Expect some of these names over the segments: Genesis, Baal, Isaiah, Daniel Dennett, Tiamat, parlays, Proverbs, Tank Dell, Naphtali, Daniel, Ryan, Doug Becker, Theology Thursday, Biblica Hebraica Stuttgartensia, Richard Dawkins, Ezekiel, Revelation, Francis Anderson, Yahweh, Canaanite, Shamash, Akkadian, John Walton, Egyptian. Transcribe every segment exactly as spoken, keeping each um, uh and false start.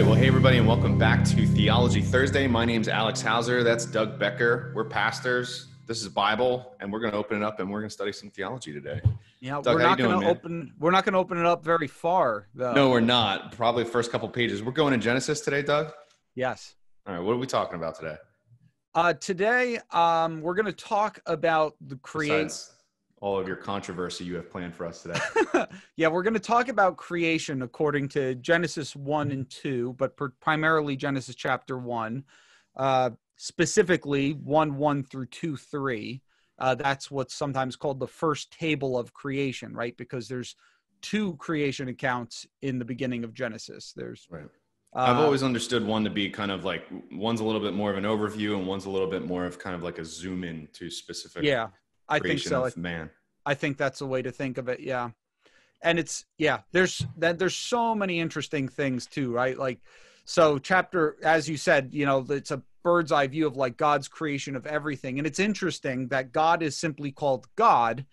right, well, hey, everybody, and welcome back to Theology Thursday. My name's Alex Hauser. That's Doug Becker. We're pastors. This is Bible, and we're going to open it up, and we're going to study some theology today. Yeah, Doug, we're not going to open. We're not going to open it up very far, though. No, we're not. Probably the first couple pages. We're going to Genesis today, Doug. Yes. All right. What are we talking about today? Uh, today, um, we're going to talk about the creation. All of your controversy you have planned for us today. Yeah, we're going to talk about creation according to Genesis one and two, but per- primarily Genesis chapter one. Uh, specifically one, one through two, three. Uh, that's what's sometimes called the first table of creation, right? Because there's two creation accounts in the beginning of Genesis. There's, right. uh, I've always understood one to be kind of like, one's a little bit more of an overview and one's a little bit more of kind of like a zoom in to specific. Yeah, I think so. Of man. I think that's a way to think of it. Yeah. And it's, yeah, there's that. There's so many interesting things too, right? Like, so chapter, as you said, you know, it's a bird's eye view of like God's creation of everything. And it's interesting that God is simply called God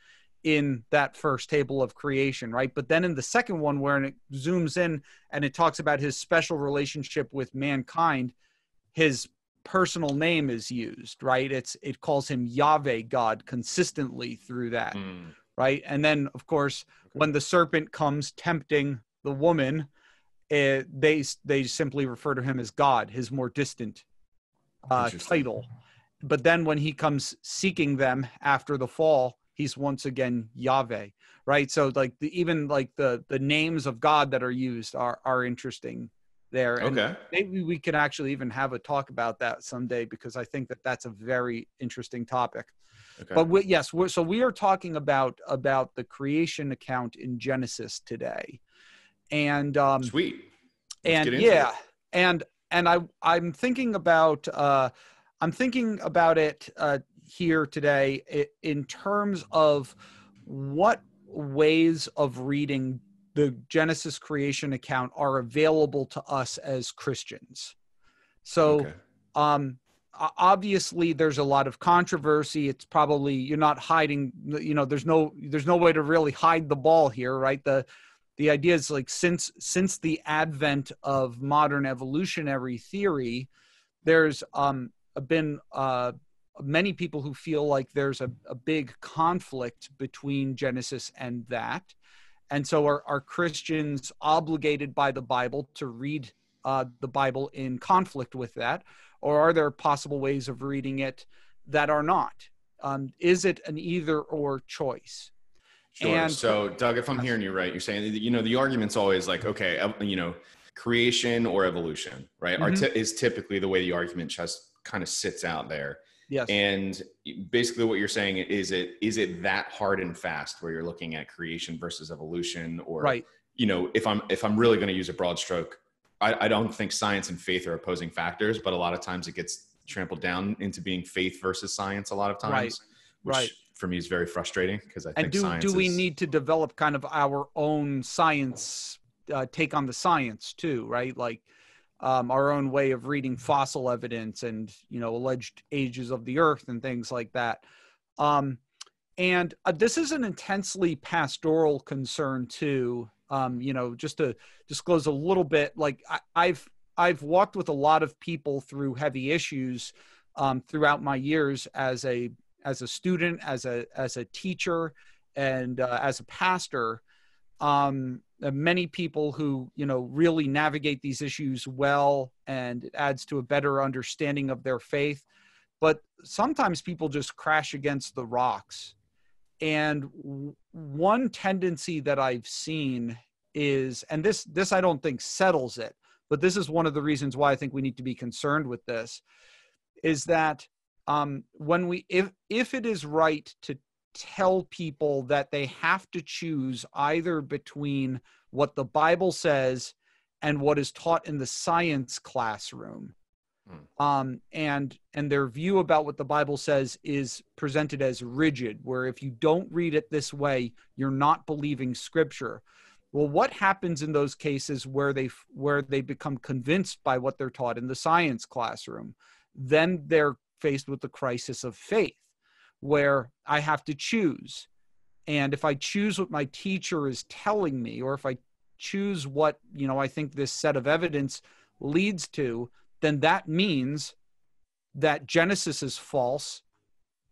in that first table of creation, right? But then in the second one, where it zooms in and it talks about his special relationship with mankind, his personal name is used, right? It's, it calls him Yahweh, God, consistently through that, mm. right? And then, of course, okay. when the serpent comes tempting the woman, it, they they simply refer to him as God, his more distant uh, title. But then when he comes seeking them after the fall, he's once again Yahweh, right? So like the, even like the the names of God that are used are are interesting there. And okay. maybe we can actually even have a talk about that someday, because I think that that's a very interesting topic. Okay. But we, yes, we're, so we are talking about about the creation account in Genesis today. And, um, sweet. Let's and yeah. It. And, and I, I'm thinking about, uh, I'm thinking about it, uh, here today it, in terms of what ways of reading the Genesis creation account are available to us as Christians. So, okay. um, obviously there's a lot of controversy. It's probably, you're not hiding, you know, there's no, there's no way to really hide the ball here, right? The, The idea is like since since the advent of modern evolutionary theory, there's um, been uh, many people who feel like there's a, a big conflict between Genesis and that. And so are, are Christians obligated by the Bible to read uh, the Bible in conflict with that? Or are there possible ways of reading it that are not? Um, is it an either or choice? Sure. And, so, Doug, if I'm hearing you right, you're saying, you know, the argument's always like, okay, you know, creation or evolution, right? Mm-hmm. Are t- is typically the way the argument just kind of sits out there. Yes. And basically what you're saying is it is it that hard and fast where you're looking at creation versus evolution, or, right. you know, if I'm if I'm really going to use a broad stroke, I, I don't think science and faith are opposing factors, but a lot of times it gets trampled down into being faith versus science a lot of times. Right. Which, right. for me, is very frustrating, because I think science. And do do we need to develop kind of our own science uh, take on the science too, right? Like um, our own way of reading fossil evidence and, you know, alleged ages of the earth and things like that. Um, and uh, this is an intensely pastoral concern too. Um, you know, just to disclose a little bit, like I, I've I've walked with a lot of people through heavy issues um, throughout my years as a as a student, as a as a teacher, and uh, as a pastor. Um, many people who, you know, really navigate these issues well, and it adds to a better understanding of their faith. But sometimes people just crash against the rocks. And w- one tendency that I've seen is, and this this I don't think settles it, but this is one of the reasons why I think we need to be concerned with this, is that Um, when we, if, if it is right to tell people that they have to choose either between what the Bible says and what is taught in the science classroom, hmm. um, and, and their view about what the Bible says is presented as rigid, where if you don't read it this way, you're not believing Scripture. Well, what happens in those cases where they, where they become convinced by what they're taught in the science classroom? Then they're faced with the crisis of faith, where I have to choose. And if I choose what my teacher is telling me, or if I choose what, you know, I think this set of evidence leads to, then that means that Genesis is false,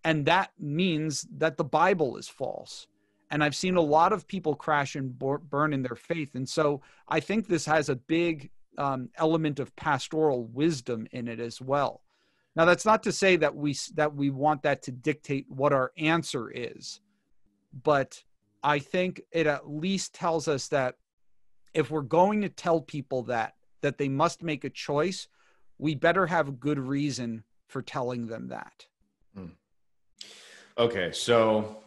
and that means that the Bible is false. And I've seen a lot of people crash and burn in their faith. And so I think this has a big um, element of pastoral wisdom in it as well. Now, that's not to say that we, that we want that to dictate what our answer is, but I think it at least tells us that if we're going to tell people that, that they must make a choice, we better have a good reason for telling them that. Hmm. Okay, so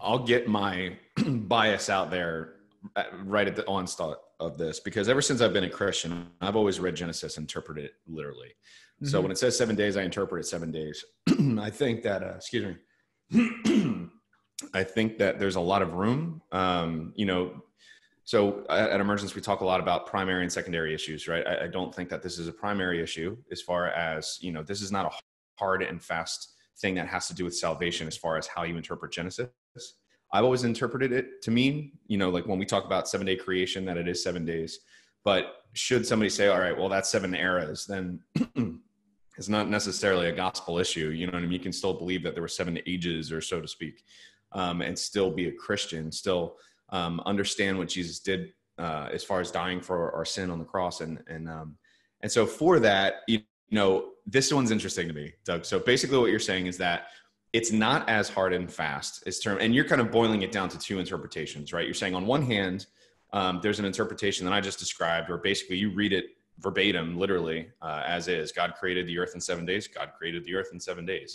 I'll get my bias out there right at the onset of this, because ever since I've been a Christian, I've always read Genesis, interpreted it literally. Mm-hmm. So when it says seven days, I interpret it seven days. I think that, uh, excuse me, I think that there's a lot of room, um, you know, so at Emergence, we talk a lot about primary and secondary issues, right? I, I don't think that this is a primary issue as far as, you know, this is not a hard and fast thing that has to do with salvation as far as how you interpret Genesis. I've always interpreted it to mean, you know, like when we talk about seven day creation, that it is seven days. But should somebody say, all right, well, that's seven eras, then it's not necessarily a gospel issue. You know what I mean? You can still believe that there were seven ages or so to speak, um, and still be a Christian, still Um, understand what Jesus did uh, as far as dying for our sin on the cross. And, and, um, and so for that, you know, this one's interesting to me, Doug. So basically what you're saying is that it's not as hard and fast as term. And you're kind of boiling it down to two interpretations, right? You're saying on one hand, um, there's an interpretation that I just described, where basically you read it verbatim, literally uh, as is. God created the earth in seven days. God created the earth in seven days.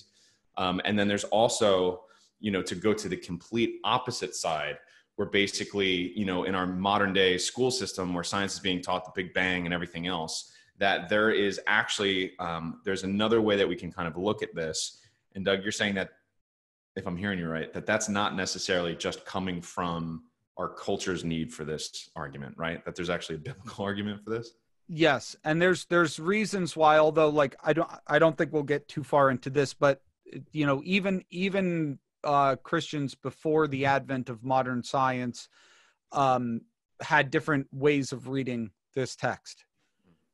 Um, and then there's also, you know, to go to the complete opposite side, we're basically, you know, in our modern day school system where science is being taught, the Big Bang and everything else, that there is actually, um, there's another way that we can kind of look at this. And Doug, you're saying that, if I'm hearing you right, that that's not necessarily just coming from our culture's need for this argument, right? That there's actually a biblical argument for this? Yes. And there's, there's reasons why, although like, I don't, I don't think we'll get too far into this, but you know, even, even, Uh, Christians before the advent of modern science um, had different ways of reading this text.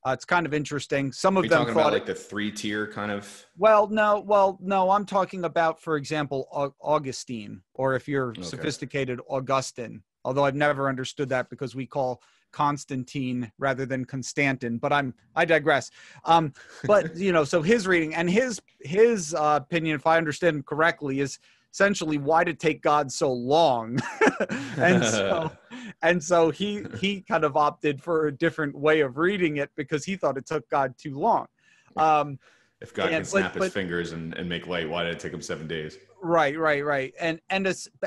Uh, it's kind of interesting. Some of them talking about it, like the three-tier kind of. Well, no, well, no. I'm talking about, for example, Augustine, or if you're okay, sophisticated, Augustine. Although I've never understood that because we call Constantine rather than Constantine. But I'm I digress. Um, but you know, so his reading and his his uh, opinion, if I understand him correctly, is essentially, why did it take God so long? and so, and so he, he kind of opted for a different way of reading it because he thought it took God too long. Um, if God and, can snap but, his but, fingers and, and make light, why did it take him seven days? Right, right, right. And, and,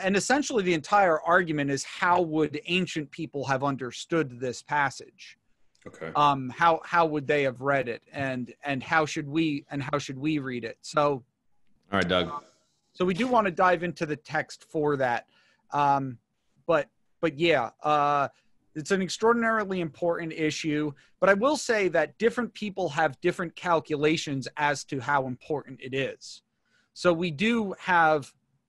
and essentially the entire argument is, how would ancient people have understood this passage? Okay. Um, how, how would they have read it? And, and how should we, and how should we read it? So, all right, Doug. Um, So we do want to dive into the text for that. Um, but, but yeah, uh, it's an extraordinarily important issue. But I will say that different people have different calculations as to how important it is. So we do have,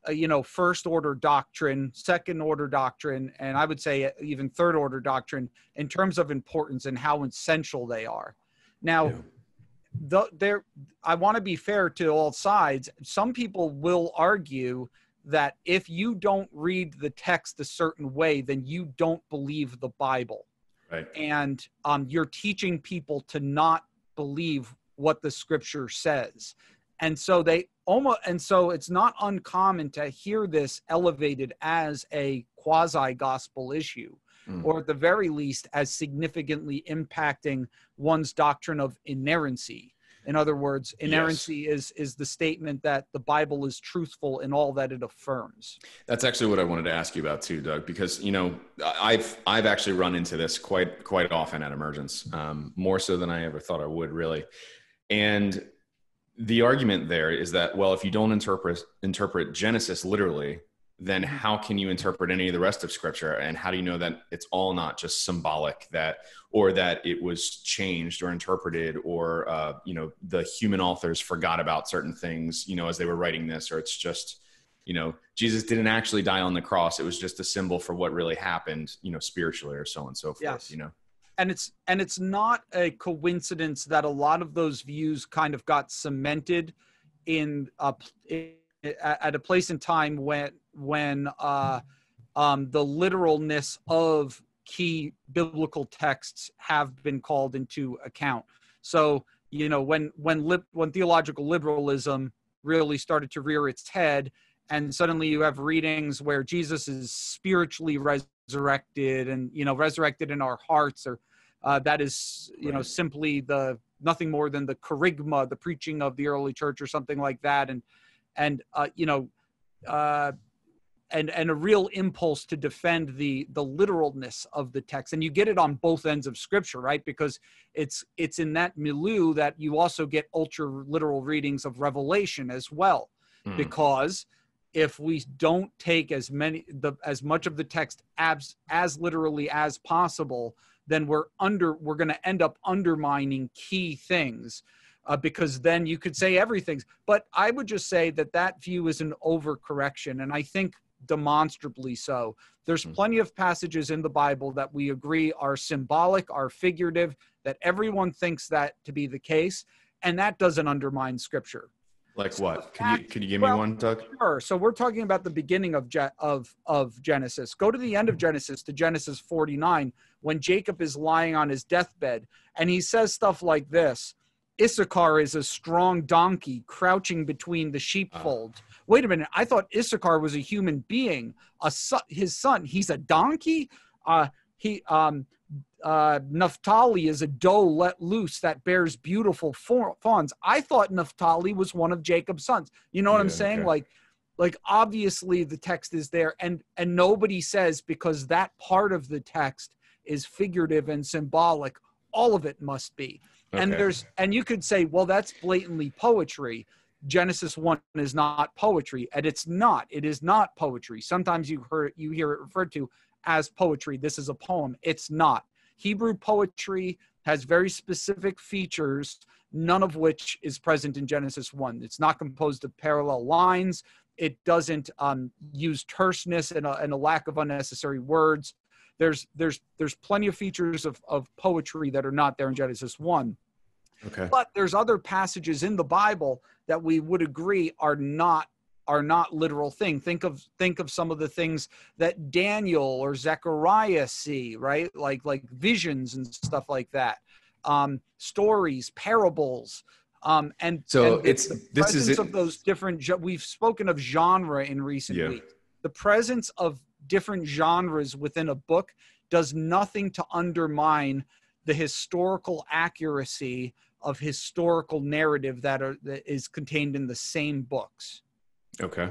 uh, you know, first order doctrine, second order doctrine, and I would say even third order doctrine in terms of importance and how essential they are. Now, yeah. The, there, I want to be fair to all sides. Some people will argue that if you don't read the text a certain way, then you don't believe the Bible. Right. And um, you're teaching people to not believe what the scripture says. And so they almost, and so it's not uncommon to hear this elevated as a quasi-gospel issue. Mm. Or at the very least, as significantly impacting one's doctrine of inerrancy. In other words, inerrancy yes. is is the statement that the Bible is truthful in all that it affirms. That's actually what I wanted to ask you about too, Doug, because you know I've I've actually run into this quite quite often at Emergence, um, more so than I ever thought I would, really. And the argument there is that, well, if you don't interpret interpret Genesis literally, then how can you interpret any of the rest of scripture? And how do you know that it's all not just symbolic, that, or that it was changed or interpreted, or, uh, you know, the human authors forgot about certain things, you know, as they were writing this, or it's just, you know, Jesus didn't actually die on the cross. It was just a symbol for what really happened, you know, spiritually or so on and so forth, yes. you know? And it's and it's not a coincidence that a lot of those views kind of got cemented in, a, in at a place in time when when uh, um, the literalness of key biblical texts have been called into account. So you know when when lib, when theological liberalism really started to rear its head, and suddenly you have readings where Jesus is spiritually resurrected and, you know, resurrected in our hearts, or uh, that is, you right. know, simply the nothing more than the kerygma, the preaching of the early church, or something like that. And, and uh, you know, uh, and, and a real impulse to defend the, the literalness of the text. And you get it on both ends of scripture, right? Because it's, it's in that milieu that you also get ultra literal readings of Revelation as well, mm. because if we don't take as many, the, as much of the text abs, as literally as possible, then we're under, we're going to end up undermining key things, uh, because then you could say everything's, but I would just say that that view is an overcorrection. And I think demonstrably so. There's mm-hmm. plenty of passages in the Bible that we agree are symbolic, are figurative, that everyone thinks that to be the case. And that doesn't undermine scripture. Like what? Can you can you give me well, one, Doug? Sure. So we're talking about the beginning of, Je- of, of Genesis. Go to the end of Genesis, to Genesis forty-nine, when Jacob is lying on his deathbed. And he says stuff like this: Issachar is a strong donkey crouching between the sheepfold. Uh, Wait a minute. I thought Issachar was a human being. A su- his son, he's a donkey? Uh, he um, uh, Naphtali is a doe let loose that bears beautiful fawns. I thought Naphtali was one of Jacob's sons. You know what yeah, I'm saying? Okay. Like, like obviously the text is there, and and nobody says because that part of the text is figurative and symbolic, all of it must be. Okay. And there's and you could say, well, that's blatantly poetry. Genesis one is not poetry, and it's not. It is not poetry. Sometimes you hear you hear it referred to as poetry. This is a poem. It's not. Hebrew poetry has very specific features, none of which is present in Genesis one. It's not composed of parallel lines. It doesn't um, use terseness and a, and a lack of unnecessary words. There's there's there's plenty of features of, of poetry that are not there in Genesis one. Okay. But there's other passages in the Bible that we would agree are not are not literal thing. Think of, think of some of the things that Daniel or Zechariah see, right? Like, like visions and stuff like that. Um, stories, parables. Um, and so and it's, it's the this is it. Of those different, we've spoken of genre in recent yeah. weeks. The presence of different genres within a book does nothing to undermine the historical accuracy of historical narrative that, are, that is contained in the same books. Okay.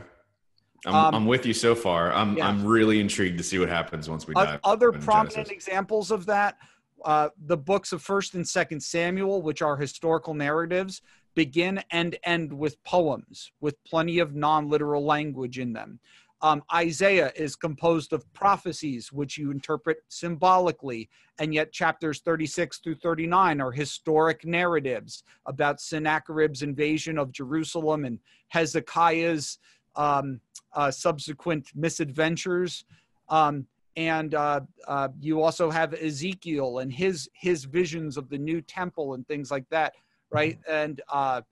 I'm, um, I'm with you so far. I'm, yeah. I'm really intrigued to see what happens once we dive. Other prominent Genesis. Examples of that, uh, the books of First and Second Samuel, which are historical narratives, begin and end with poems, with plenty of non-literal language in them. Um, Isaiah is composed of prophecies, which you interpret symbolically, and yet chapters thirty-six through thirty-nine are historic narratives about Sennacherib's invasion of Jerusalem and Hezekiah's um, uh, subsequent misadventures. Um, and uh, uh, you also have Ezekiel and his his visions of the new temple and things like that, right? And uh,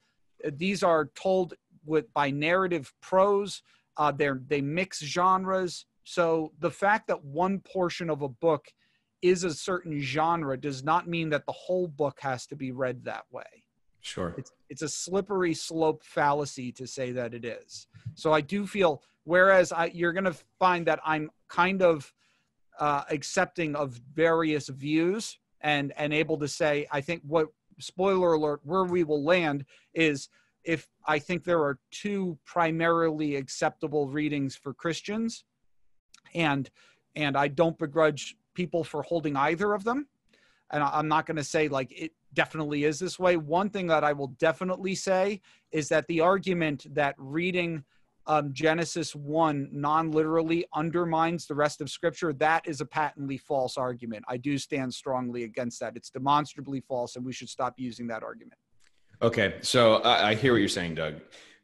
these are told with by narrative prose. Uh, they're, they mix genres. So the fact that one portion of a book is a certain genre does not mean that the whole book has to be read that way. Sure. It's, it's a slippery slope fallacy to say that it is. So I do feel, whereas I, you're going to find that I'm kind of uh, accepting of various views and, and able to say, I think what, spoiler alert, where we will land is, if I think there are two primarily acceptable readings for Christians, and and I don't begrudge people for holding either of them, and I'm not going to say like it definitely is this way. One thing that I will definitely say is that the argument that reading um, Genesis one non-literally undermines the rest of Scripture, that is a patently false argument. I do stand strongly against that. It's demonstrably false, and we should stop using that argument. Okay, so I, I hear what you're saying, Doug.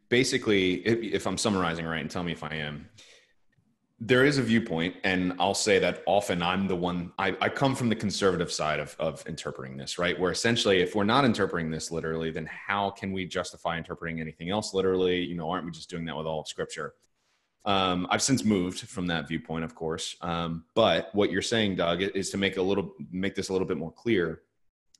Basically, if, if I'm summarizing right, and tell me if I am, there is a viewpoint, and I'll say that often I'm the one, I, I come from the conservative side of, of interpreting this, right? Where essentially, if we're not interpreting this literally, then how can we justify interpreting anything else literally? You know, aren't we just doing that with all of scripture? Um, I've since moved from that viewpoint, of course. Um, but what you're saying, Doug, is to make a little, make this a little bit more clear.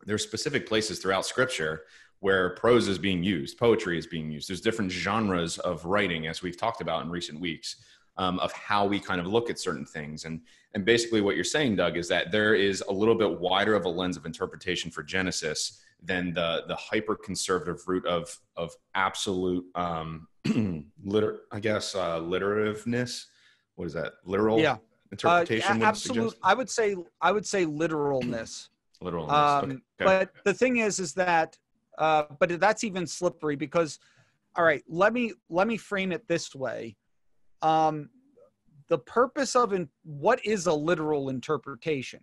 There's specific places throughout scripture where prose is being used, poetry is being used. There's different genres of writing, as we've talked about in recent weeks, um, of how we kind of look at certain things. And, and basically what you're saying, Doug, is that there is a little bit wider of a lens of interpretation for Genesis than the, the hyper-conservative root of, of absolute, um, liter- I guess, uh, literativeness. What is that? Literal yeah. interpretation? Uh, absolute, I would say, I would say literalness. literalness. Um, okay. But the thing is, is that, Uh, but that's even slippery because, all right, let me let me frame it this way. Um, the purpose of in, what is a literal interpretation?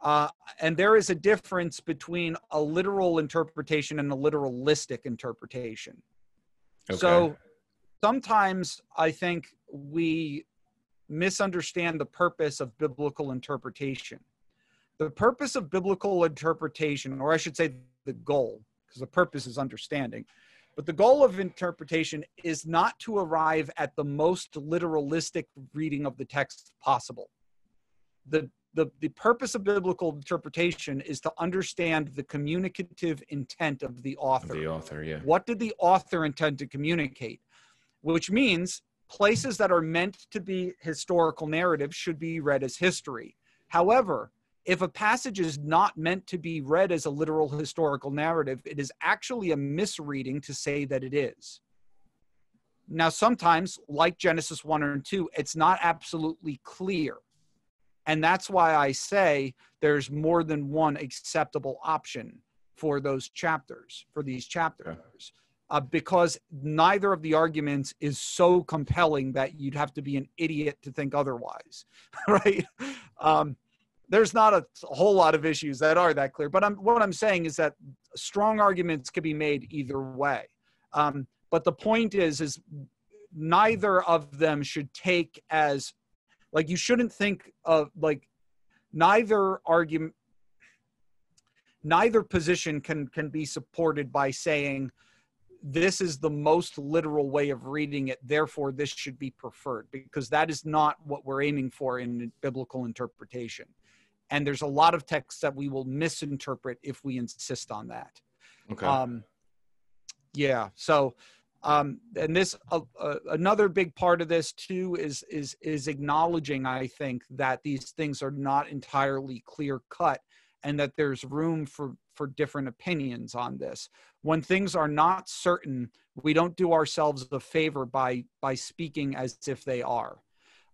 Uh, and there is a difference between a literal interpretation and a literalistic interpretation. Okay. So sometimes I think we misunderstand the purpose of biblical interpretation. The purpose of biblical interpretation, or I should say the goal, because the purpose is understanding, but the goal of interpretation is not to arrive at the most literalistic reading of the text possible. The, the, the purpose of biblical interpretation is to understand the communicative intent of the author. Of the author, yeah. What did the author intend to communicate? Which means places that are meant to be historical narratives should be read as history. However, if a passage is not meant to be read as a literal historical narrative, it is actually a misreading to say that it is. Now, sometimes, like Genesis one and two, it's not absolutely clear. And that's why I say there's more than one acceptable option for those chapters, for these chapters, yeah. uh, because neither of the arguments is so compelling that you'd have to be an idiot to think otherwise, right? Um, There's not a whole lot of issues that are that clear, but I'm, what I'm saying is that strong arguments could be made either way. Um, but the point is, is neither of them should take as, like, you shouldn't think of, like, neither argument, neither position can, can be supported by saying, this is the most literal way of reading it, therefore this should be preferred, because that is not what we're aiming for in biblical interpretation. And there's a lot of texts that we will misinterpret if we insist on that. Okay. Um, yeah. So, um, and this, uh, uh, another big part of this too is, is, is acknowledging, I think, that these things are not entirely clear cut and that there's room for, for different opinions on this. When things are not certain, we don't do ourselves a favor by, by speaking as if they are,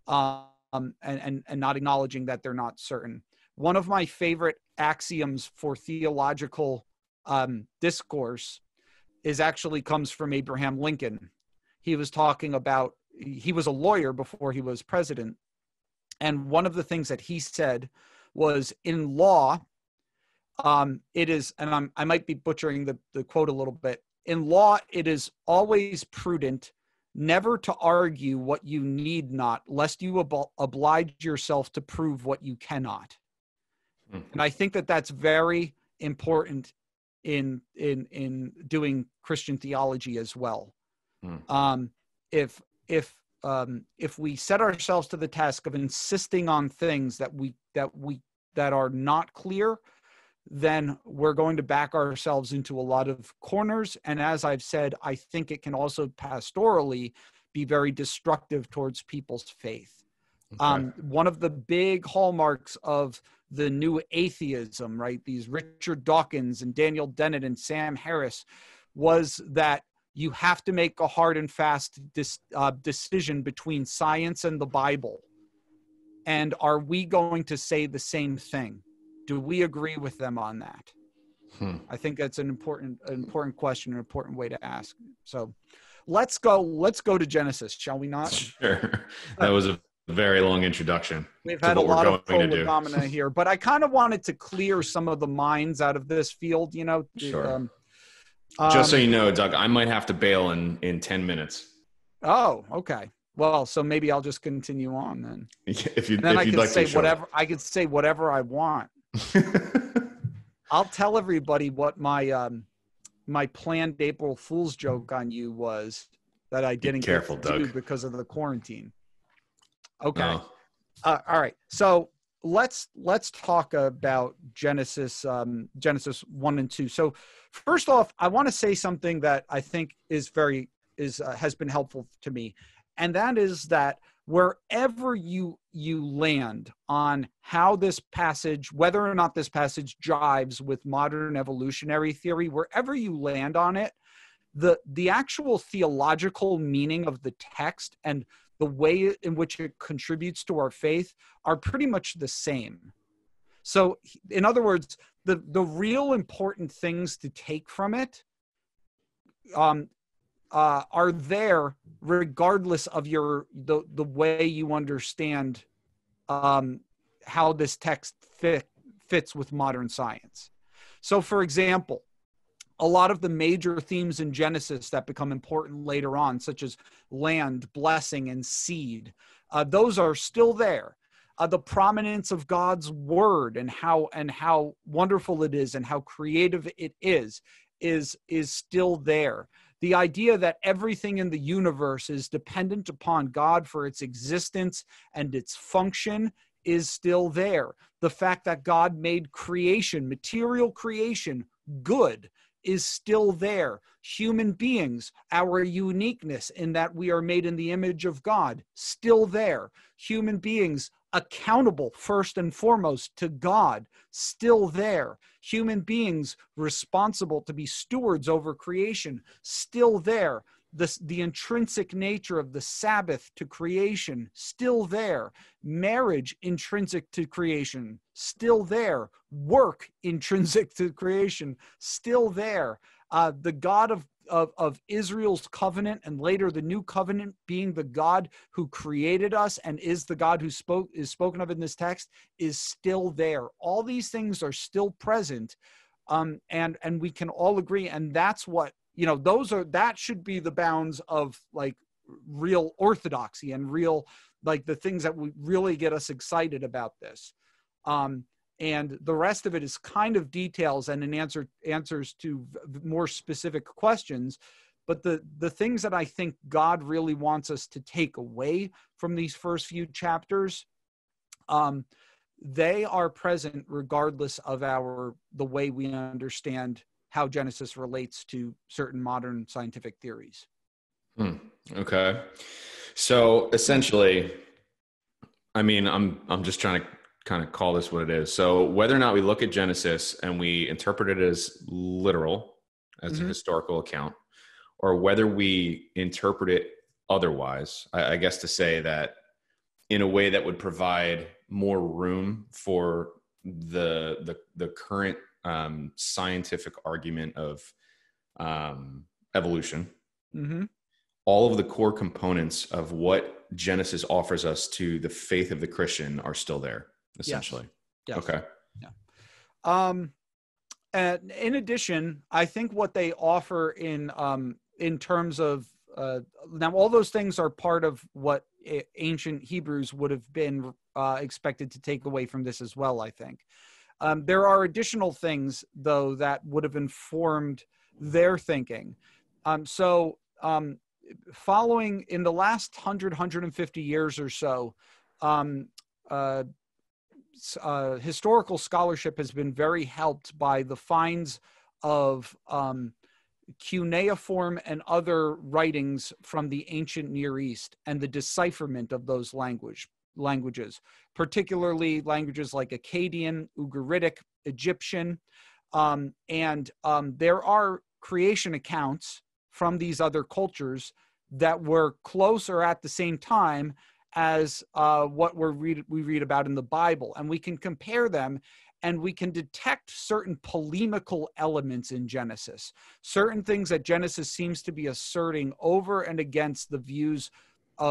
um, and, and, and not acknowledging that they're not certain. One of my favorite axioms for theological um, discourse is actually comes from Abraham Lincoln. He was talking about, he was a lawyer before he was president. And one of the things that he said was, in law, um, it is, and I'm, I might be butchering the, the quote a little bit, in law, it is always prudent never to argue what you need not, lest you ob- oblige yourself to prove what you cannot. And I think that that's very important in in in doing Christian theology as well. Mm. Um, if if um, if we set ourselves to the task of insisting on things that we that we that are not clear, then we're going to back ourselves into a lot of corners. And as I've said, I think it can also pastorally be very destructive towards people's faith. Okay. Um, one of the big hallmarks of the new atheism, right? These Richard Dawkins and Daniel Dennett and Sam Harris, was that you have to make a hard and fast dis, uh, decision between science and the Bible. And are we going to say the same thing? Do we agree with them on that? Hmm. I think that's an important, an important question, an important way to ask. So let's go, let's go to Genesis, shall we not? Sure. That was a very long introduction. We've had a lot of phenomena here, but I kind of wanted to clear some of the minds out of this field, you know. To, sure. Um, Just um, so you know, Doug, I might have to bail in, in ten minutes. Oh, okay. Well, so maybe I'll just continue on then. If you, and then if I you'd can like say to whatever it. I could say whatever I want. I'll tell everybody what my um, my planned April Fool's joke on you was that I didn't Be careful, get to Doug. do because of the quarantine. Okay. No. Uh, all right. So let's let's talk about Genesis um, Genesis one and two. So first off, I want to say something that I think is very is uh, has been helpful to me. And that is that wherever you you land on how this passage, whether or not this passage jives with modern evolutionary theory, wherever you land on it, the, the actual theological meaning of the text and the way in which it contributes to our faith are pretty much the same. So in other words, the, the real important things to take from it um, Uh, are there regardless of your the the way you understand um, how this text fit, fits with modern science. So, for example, a lot of the major themes in Genesis that become important later on, such as land, blessing, and seed, uh, those are still there. Uh, the prominence of God's word and how and how wonderful it is and how creative it is is is still there. The idea that everything in the universe is dependent upon God for its existence and its function is still there. The fact that God made creation, material creation, good is still there. Human beings, our uniqueness in that we are made in the image of God, still there. Human beings accountable first and foremost to God, still there. Human beings responsible to be stewards over creation, still there. The, the intrinsic nature of the Sabbath to creation, still there. Marriage intrinsic to creation, still there. Work intrinsic to creation, still there. Uh, the God of Of, of Israel's covenant and later the new covenant being the God who created us and is the God who spoke is spoken of in this text is still there. All these things are still present. Um, and, and we can all agree. And that's what, you know, those are, that should be the bounds of like real orthodoxy and real, like the things that would really get us excited about this. Um, And the rest of it is kind of details and an answer answers to more specific questions. But the, the things that I think God really wants us to take away from these first few chapters, um, they are present regardless of our the way we understand how Genesis relates to certain modern scientific theories. Hmm. Okay. So essentially, I mean, I'm I'm just trying to kind of call this what it is. So whether or not we look at Genesis and we interpret it as literal, as mm-hmm. a historical account, or whether we interpret it otherwise, I, I guess to say that in a way that would provide more room for the the, the current um, scientific argument of um, evolution, mm-hmm. all of the core components of what Genesis offers us to the faith of the Christian are still there. Essentially. Yes. Yes. Okay. Yeah. Um, and in addition, I think what they offer in, um, in terms of, uh, now all those things are part of what ancient Hebrews would have been uh, expected to take away from this as well, I think. Um, there are additional things though, that would have informed their thinking. Um, so um, following in the last one hundred, one hundred fifty years or so, um, uh, Uh, historical scholarship has been very helped by the finds of um, cuneiform and other writings from the ancient Near East and the decipherment of those language languages, particularly languages like Akkadian, Ugaritic, Egyptian. Um, and um, there are creation accounts from these other cultures that were close or at the same time as uh, what we're read, we read about in the Bible. And we can compare them and we can detect certain polemical elements in Genesis, certain things that Genesis seems to be asserting over and against the views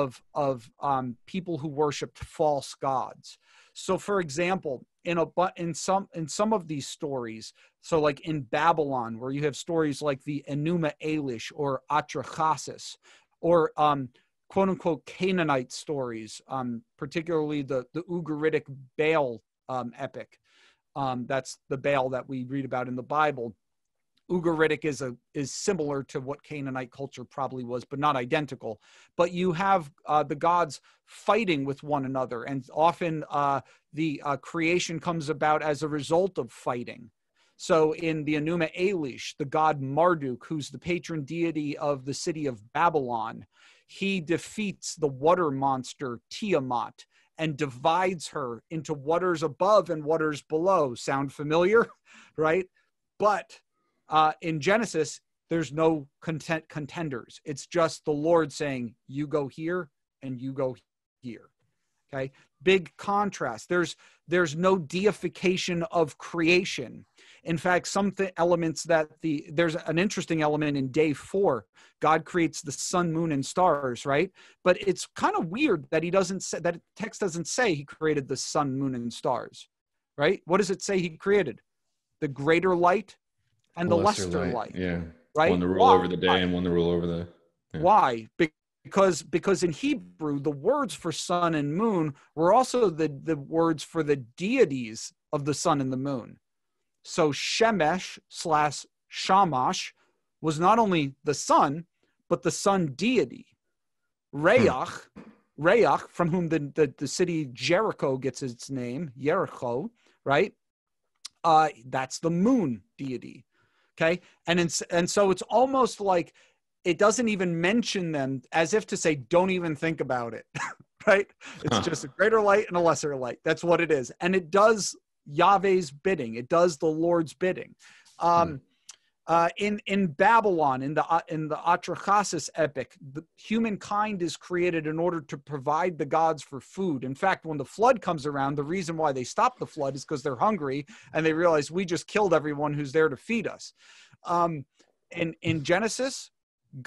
of, of um, people who worshiped false gods. So for example, in, a, in, some, in some of these stories, so like in Babylon, where you have stories like the Enuma Elish or Atrahasis, or um, quote unquote Canaanite stories, um, particularly the, the Ugaritic Baal um, epic. Um, that's the Baal that we read about in the Bible. Ugaritic is a is similar to what Canaanite culture probably was, but not identical. But you have uh, the gods fighting with one another, and often uh, the uh, creation comes about as a result of fighting. So in the Enuma Elish, the god Marduk, who's the patron deity of the city of Babylon, he defeats the water monster Tiamat and divides her into waters above and waters below. Sound familiar, right? But Uh, in Genesis, there's no content contenders. It's just the Lord saying, you go here and you go here. Okay. Big contrast. There's, there's no deification of creation. In fact, some th- elements that the, there's an interesting element in day four, God creates the sun, moon, and stars, right? But it's kind of weird that he doesn't say, that text doesn't say he created the sun, moon, and stars, right? What does it say he created? The greater light and the lesser, lesser light. light, yeah, right. One to rule Why? over the day Why? and one to rule over the. Yeah. Why? Because because in Hebrew, the words for sun and moon were also the the words for the deities of the sun and the moon. So Shemesh slash Shamash was not only the sun, but the sun deity. Rayach, Rayach, from whom the, the the city Jericho gets its name, Jericho, right? Uh, that's the moon deity. Okay. And, in, and so it's almost like it doesn't even mention them, as if to say, don't even think about it, right? It's huh. just a greater light and a lesser light. That's what it is. And it does Yahweh's bidding. It does the Lord's bidding. Um, hmm. uh, in, in Babylon, in the, uh, in the Atrahasis epic, the, humankind is created in order to provide the gods for food. In fact, when the flood comes around, the reason why they stop the flood is because they're hungry and they realize we just killed everyone who's there to feed us. Um, in, in Genesis,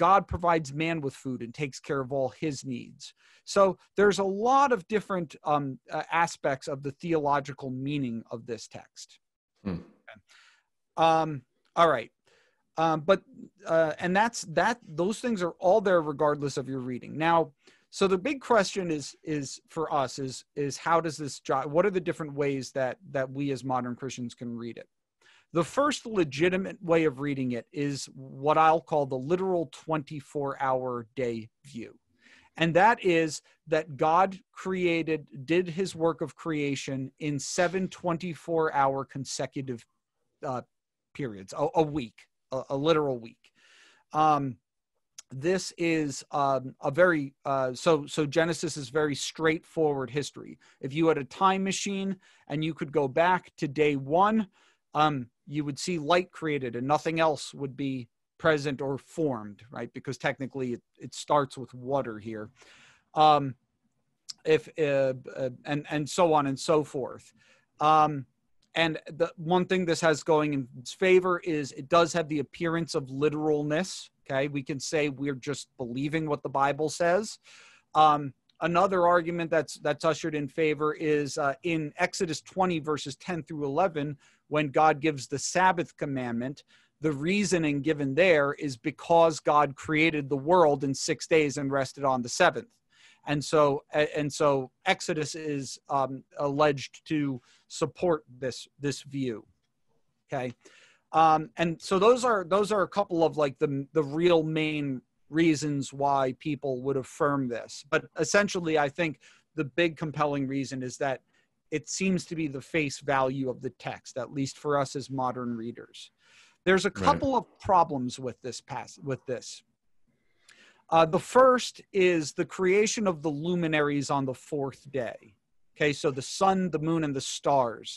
God provides man with food and takes care of all his needs. So there's a lot of different um, uh, aspects of the theological meaning of this text. Hmm. Okay. Um, all right. Um, but, uh, and that's, that, those things are all there regardless of your reading. Now, so the big question is, is for us is, is how does this job, what are the different ways that, that we as modern Christians can read it? The first legitimate way of reading it is what I'll call the literal twenty-four hour day view. And that is that God created, did his work of creation in seven twenty-four hour consecutive uh, periods, a, a week. A, a literal week. Um, this is um, a very, uh, so so Genesis is very straightforward history. If you had a time machine and you could go back to day one, um, you would see light created and nothing else would be present or formed, right? Because technically it, it starts with water here. Um, if uh, uh, and, and so on and so forth. Um, And the one thing this has going in its favor is it does have the appearance of literalness. Okay. We can say we're just believing what the Bible says. Um, another argument that's, that's ushered in favor is uh, in Exodus twenty verses ten through eleven, when God gives the Sabbath commandment, the reasoning given there is because God created the world in six days and rested on the seventh. And so, and so Exodus is um, alleged to support this, this view. Okay. Um, and so those are, those are a couple of like the, the real main reasons why people would affirm this. But essentially, I think the big compelling reason is that it seems to be the face value of the text, at least for us as modern readers. There's a couple right. of problems with this pass with this. Uh, the first is the creation of the luminaries on the fourth day. Okay, so the sun, the moon, and the stars.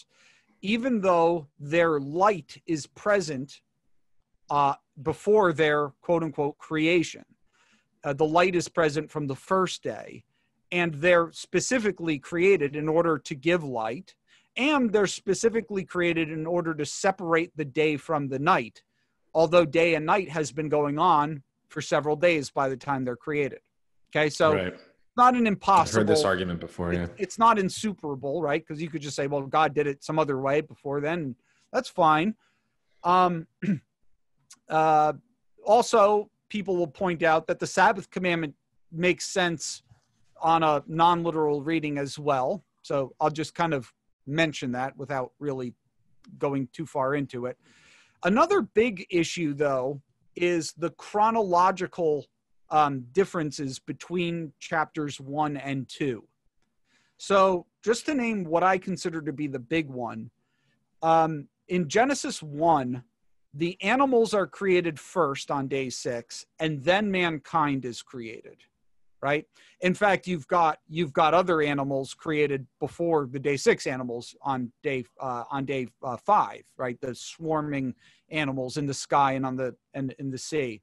Even though their light is present uh, before their quote-unquote creation, uh, the light is present from the first day, and they're specifically created in order to give light, and they're specifically created in order to separate the day from the night, although day and night has been going on for several days by the time they're created. Okay. So right. not an impossible. I've heard this argument before. Yeah. It, it's not insuperable, right? Because you could just say, well, God did it some other way before then. That's fine. Um, uh, also, people will point out that the Sabbath commandment makes sense on a non-literal reading as well. So I'll just kind of mention that without really going too far into it. Another big issue, though, is the chronological um, differences between chapters one and two. So just to name what I consider to be the big one, um, in Genesis one, the animals are created first on day six, and then mankind is created, right? In fact, you've got you've got other animals created before the day six animals on day uh, on day uh, five, right? The swarming animals in the sky and on the and in the sea.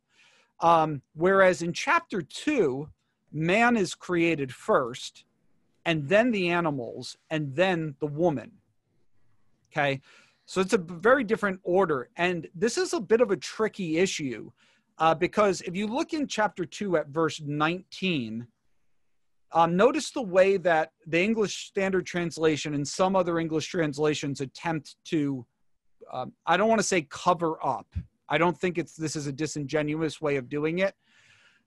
Um, whereas in chapter two, man is created first, and then the animals, and then the woman. Okay. So it's a very different order. And this is a bit of a tricky issue uh, because if you look in chapter two at verse nineteen, um, notice the way that the English Standard Translation and some other English translations attempt to, um, I don't want to say cover up. I don't think it's this is a disingenuous way of doing it,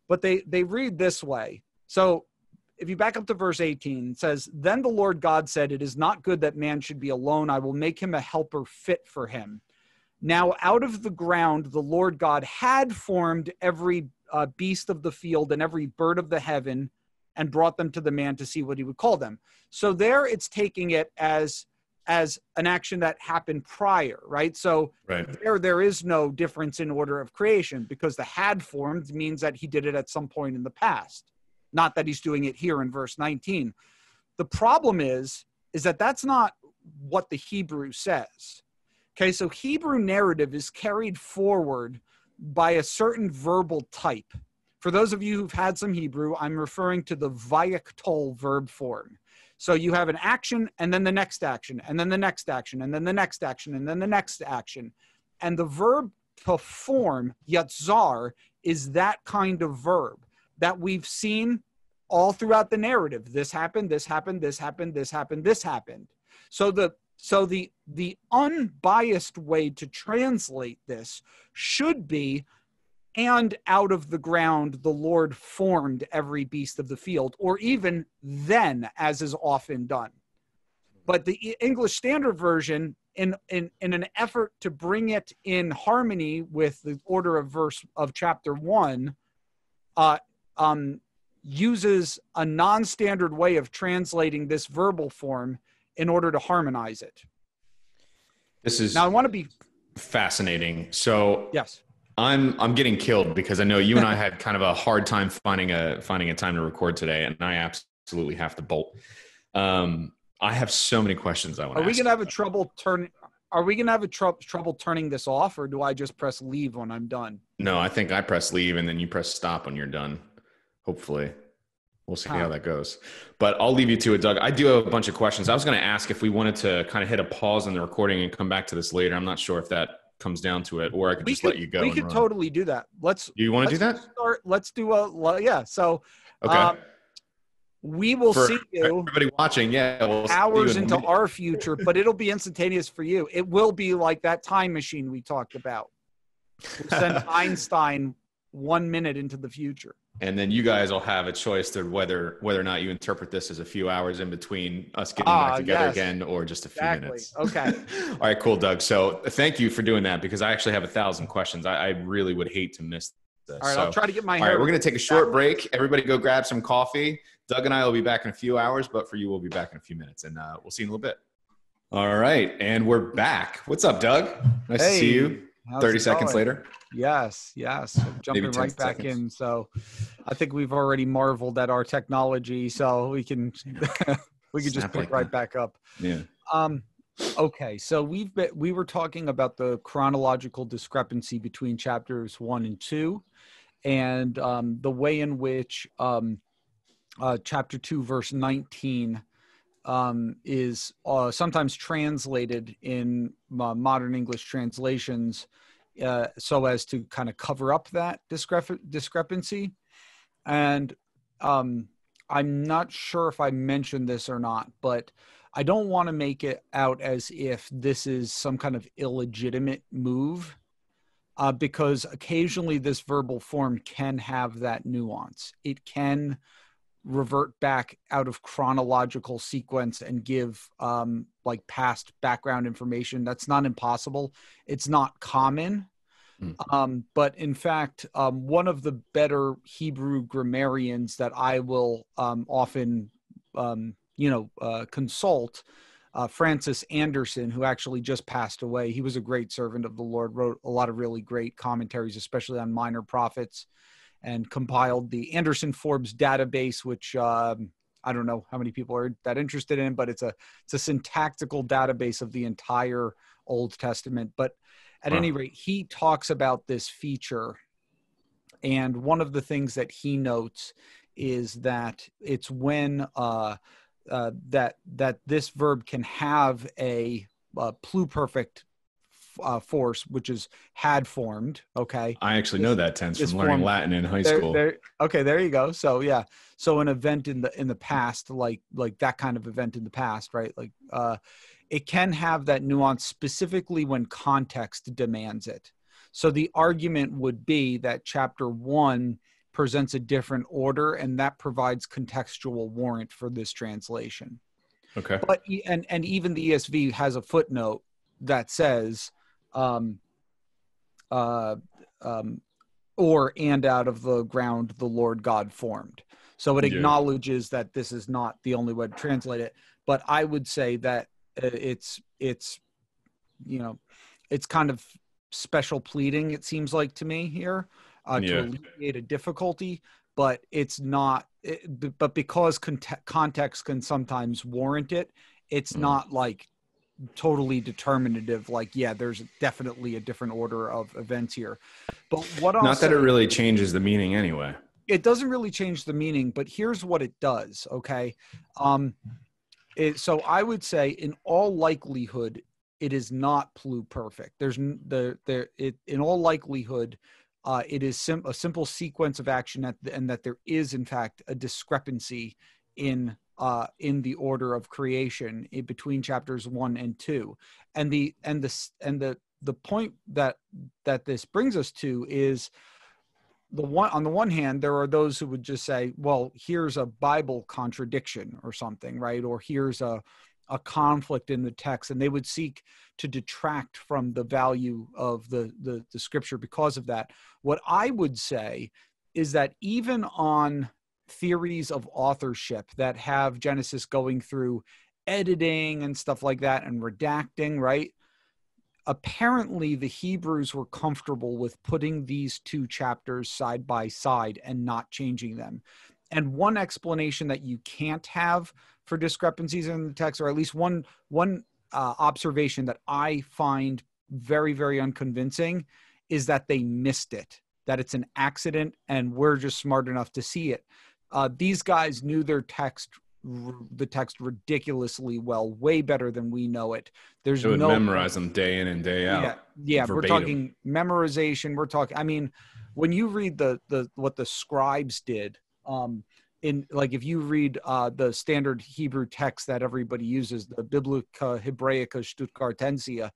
but they, they read this way. So if you back up to verse eighteen, it says, "Then the Lord God said, it is not good that man should be alone. I will make him a helper fit for him. Now out of the ground, the Lord God had formed every uh, beast of the field and every bird of the heaven and brought them to the man to see what he would call them." So there it's taking it as, as an action that happened prior, right? So right. There, there is no difference in order of creation because the had formed means that he did it at some point in the past. Not that he's doing it here in verse nineteen. The problem is, is that that's not what the Hebrew says. Okay, so Hebrew narrative is carried forward by a certain verbal type. For those of you who've had some Hebrew, I'm referring to the vayaktol verb form. So you have an action, and then the next action, and then the next action, and then the next action, and then the next action. And the verb to form, yatzar, is that kind of verb that we've seen all throughout the narrative. This happened, this happened, this happened, this happened, this happened. So the so the the unbiased way to translate this should be, "And out of the ground the Lord formed every beast of the field," or even "then," as is often done. But the English Standard Version, in in, in an effort to bring it in harmony with the order of verse of chapter one, uh, Um, uses a non-standard way of translating this verbal form in order to harmonize it. This is now I want to be fascinating. So yes, I'm I'm getting killed because I know you and I had kind of a hard time finding a finding a time to record today, and I absolutely have to bolt. Um, I have so many questions I want. Are to we ask gonna have about. a trouble turning? Are we gonna have a tr- trouble turning this off, or do I just press leave when I'm done? No, I think I press leave and then you press stop when you're done. Hopefully. We'll see how that goes. But I'll leave you to it, Doug. I do have a bunch of questions. I was going to ask if we wanted to kind of hit a pause in the recording and come back to this later. I'm not sure if that comes down to it, or I could just let you go. We could totally do that. Let's. Do you want to do that? Start, let's do a, well, yeah. So okay. um, we will for see you. Everybody watching, yeah. We'll hours into minute. our future, but it'll be instantaneous for you. It will be like that time machine we talked about. We'll send Einstein one minute into the future. And then you guys will have a choice to whether whether or not you interpret this as a few hours in between us getting ah, back together yes. again, or just a few exactly. minutes. Okay. All right, cool, Doug. So thank you for doing that, because I actually have a thousand questions. I, I really would hate to miss this. All right, so, I'll try to get my hair. All right, we're going to take a short break. Everybody go grab some coffee. Doug and I will be back in a few hours, but for you, we'll be back in a few minutes. And uh, we'll see you in a little bit. All right, and we're back. What's up, Doug? Nice hey. to see you. How's thirty seconds later? Yes, yes. Jumping right back seconds. in. So I think we've already marveled at our technology, so we can we can just pick like right that. back up. Yeah. Um, okay, so we've been, we were talking about the chronological discrepancy between chapters one and two, and um, the way in which um, uh, chapter two, verse nineteen Um, is uh, sometimes translated in uh, modern English translations uh, so as to kind of cover up that discrep- discrepancy. And um, I'm not sure if I mentioned this or not, but I don't want to make it out as if this is some kind of illegitimate move. uh, because occasionally this verbal form can have that nuance. It can revert back out of chronological sequence and give um, like past background information. That's not impossible. It's not common. Mm-hmm. Um, but in fact, um, one of the better Hebrew grammarians that I will um, often, um, you know, uh, consult, uh, Francis Anderson, who actually just passed away. He was a great servant of the Lord, wrote a lot of really great commentaries, especially on minor prophets, and compiled the Anderson Forbes database, which um, I don't know how many people are that interested in, but it's a it's a syntactical database of the entire Old Testament. But at wow. any rate, he talks about this feature. And one of the things that he notes is that it's when uh, uh, that that this verb can have a, a pluperfect Uh, force, which is had formed. Okay. I actually this, know that tense from learning formed, Latin in high there, school. There, okay. There you go. So yeah. So an event in the, in the past, like, like that kind of event in the past, right? Like uh, it can have that nuance specifically when context demands it. So the argument would be that chapter one presents a different order, and that provides contextual warrant for this translation. Okay. But, and, and even the E S V has a footnote that says, Um, uh, um, or and out of the ground the Lord God formed. So it yeah. acknowledges that this is not the only way to translate it. But I would say that it's it's you know it's kind of special pleading, it seems like to me here, uh, yeah. to alleviate a difficulty. But it's not. It, but because cont- context can sometimes warrant it, it's mm. not like totally determinative, like yeah there's definitely a different order of events here. But what not that it really changes the meaning anyway. It doesn't really change the meaning, but here's what it does. Okay. um it, so I would say in all likelihood it is not pluperfect. There's the there it in all likelihood uh it is sim- a simple sequence of action at the, and that there is in fact a discrepancy in Uh, in the order of creation in between chapters one and two, and the and the and the the point that that this brings us to is the one on the one hand there are those who would just say, well, here's a Bible contradiction or something, right? Or here's a a conflict in the text, and they would seek to detract from the value of the the, the scripture because of that. What I would say is that even on theories of authorship that have Genesis going through editing and stuff like that and redacting, right? Apparently the Hebrews were comfortable with putting these two chapters side by side and not changing them. And one explanation that you can't have for discrepancies in the text, or at least one, one uh, observation that I find very, very unconvincing, is that they missed it, that it's an accident and we're just smart enough to see it. Uh, these guys knew their text, r- the text ridiculously well, way better than we know it. There's they would no memorize them day in and day out. Yeah, yeah we're talking memorization. We're talking. I mean, when you read the the what the scribes did, um, in like if you read uh, the standard Hebrew text that everybody uses, the Biblica Hebraica Stuttgartensia,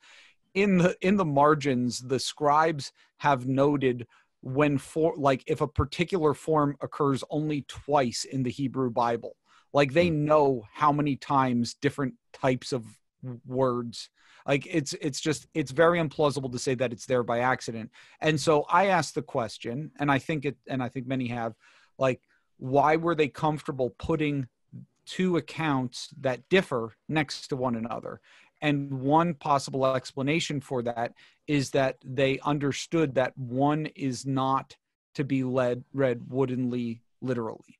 in the in the margins, the scribes have noted when for like if a particular form occurs only twice in the Hebrew Bible, like they know how many times different types of words, like it's it's just it's very implausible to say that it's there by accident. And so I asked the question, and I think it and I think many have, like, why were they comfortable putting two accounts that differ next to one another? And one possible explanation for that is that they understood that one is not to be led, read woodenly, literally.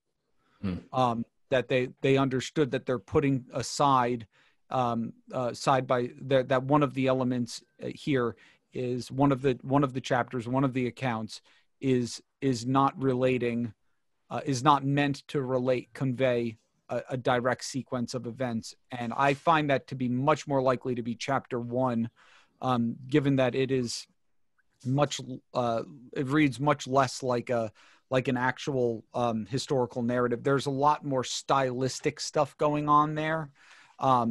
Hmm. Um, that they they understood that they're putting aside um, uh, side by that, that one of the elements here is one of the one of the chapters, one of the accounts is is not relating, uh, is not meant to relate, convey A, a direct sequence of events. And I find that to be much more likely to be chapter one, um, given that it is much, uh, it reads much less like a, like an actual um, historical narrative. There's a lot more stylistic stuff going on there. Um,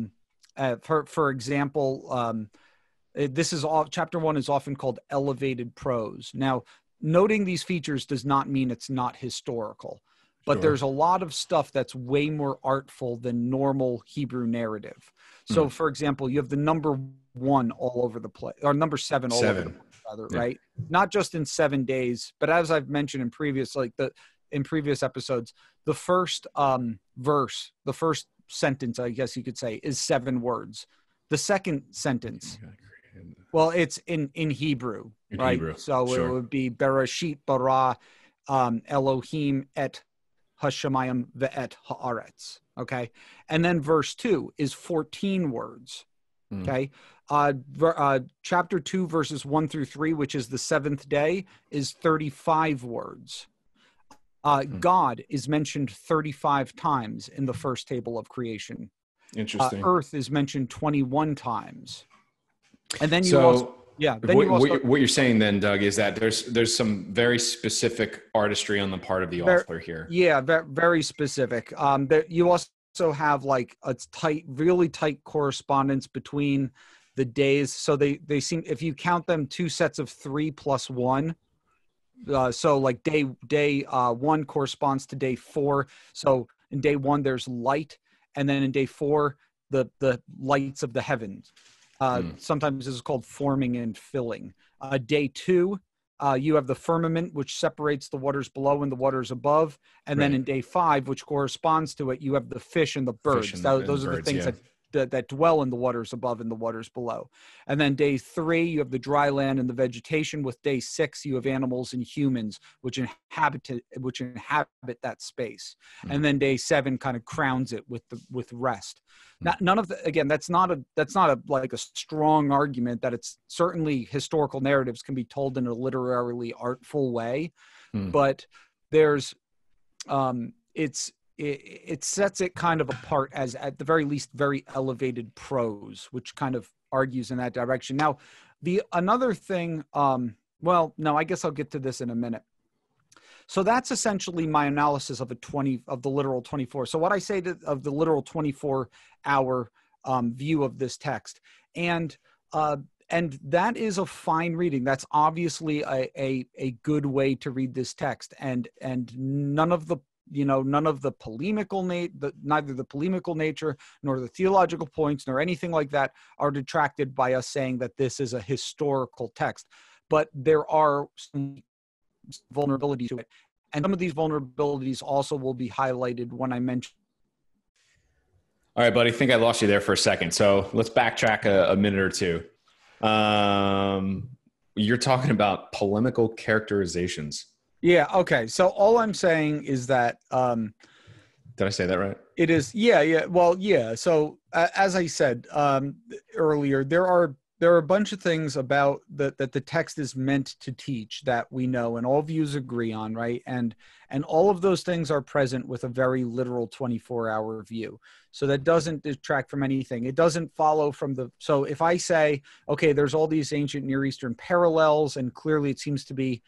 uh, for, for example, um, This is all, chapter one is often called elevated prose. Now, noting these features does not mean it's not historical, but sure. There's a lot of stuff that's way more artful than normal Hebrew narrative. So, mm. for example, you have the number one all over the place, or number seven all seven. over the place, rather, yeah. right? Not just in seven days, but as I've mentioned in previous, like the in previous episodes, the first um, verse, the first sentence, I guess you could say, is seven words. The second sentence, well, it's in, in Hebrew, in right? Hebrew. So sure. it would be Bereshit bara um, Elohim et hashamayim ve'et haaretz, okay? And then verse two is fourteen words, mm. okay? Uh, ver, uh, chapter two, verses one through three, which is the seventh day, is thirty-five words. Uh, mm. God is mentioned thirty-five times in the first table of creation. Interesting. Uh, Earth is mentioned twenty-one times, and then you so also, yeah. Then what, you also, what you're saying then, Doug, is that there's there's some very specific artistry on the part of the very, author here. Yeah, very specific. Um, there, you also have like a tight, really tight correspondence between the days. So they they seem, if you count them, two sets of three plus one. Uh, so like day day uh, one corresponds to day four. So in day one, there's light. And then in day four, the, the lights of the heavens. Uh, mm. Sometimes this is called forming and filling. Uh, day two, uh, you have the firmament, which separates the waters below and the waters above. And right. then in day five, which corresponds to it, you have the fish and the birds. And that, the, those are birds, the things yeah. that, that, that dwell in the waters above and the waters below. And then day three, you have the dry land and the vegetation. With day six, you have animals and humans, which inhabit, which inhabit that space. Mm. And then day seven kind of crowns it with the, with rest. Mm. Not, none of the, again, that's not a, that's not a, like a strong argument that it's certainly historical narratives can be told in a literarily artful way, mm. but there's, um, it's, It, it sets it kind of apart as, at the very least, very elevated prose, which kind of argues in that direction. Now, the another thing, um, well, no, I guess I'll get to this in a minute. So that's essentially my analysis of a twenty of the literal twenty-four. So what I say to, of the literal twenty-four hour um, view of this text, and uh, and that is a fine reading. That's obviously a, a a good way to read this text, and and none of the you know, none of the polemical, na- the, neither the polemical nature nor the theological points nor anything like that are detracted by us saying that this is a historical text. But there are some vulnerabilities to it. And some of these vulnerabilities also will be highlighted when I mention. All right, buddy, I think I lost you there for a second. So let's backtrack a, a minute or two. Um, you're talking about polemical characterizations. Yeah. Okay. So all I'm saying is that, um, did I say that right? It is. Yeah. Yeah. Well, yeah. So uh, as I said, um, earlier, there are, there are a bunch of things about that, that the text is meant to teach that we know and all views agree on. Right. And, and all of those things are present with a very literal twenty-four hour view. So that doesn't detract from anything. It doesn't follow from the, so if I say, okay, there's all these ancient Near Eastern parallels, and clearly it seems to be,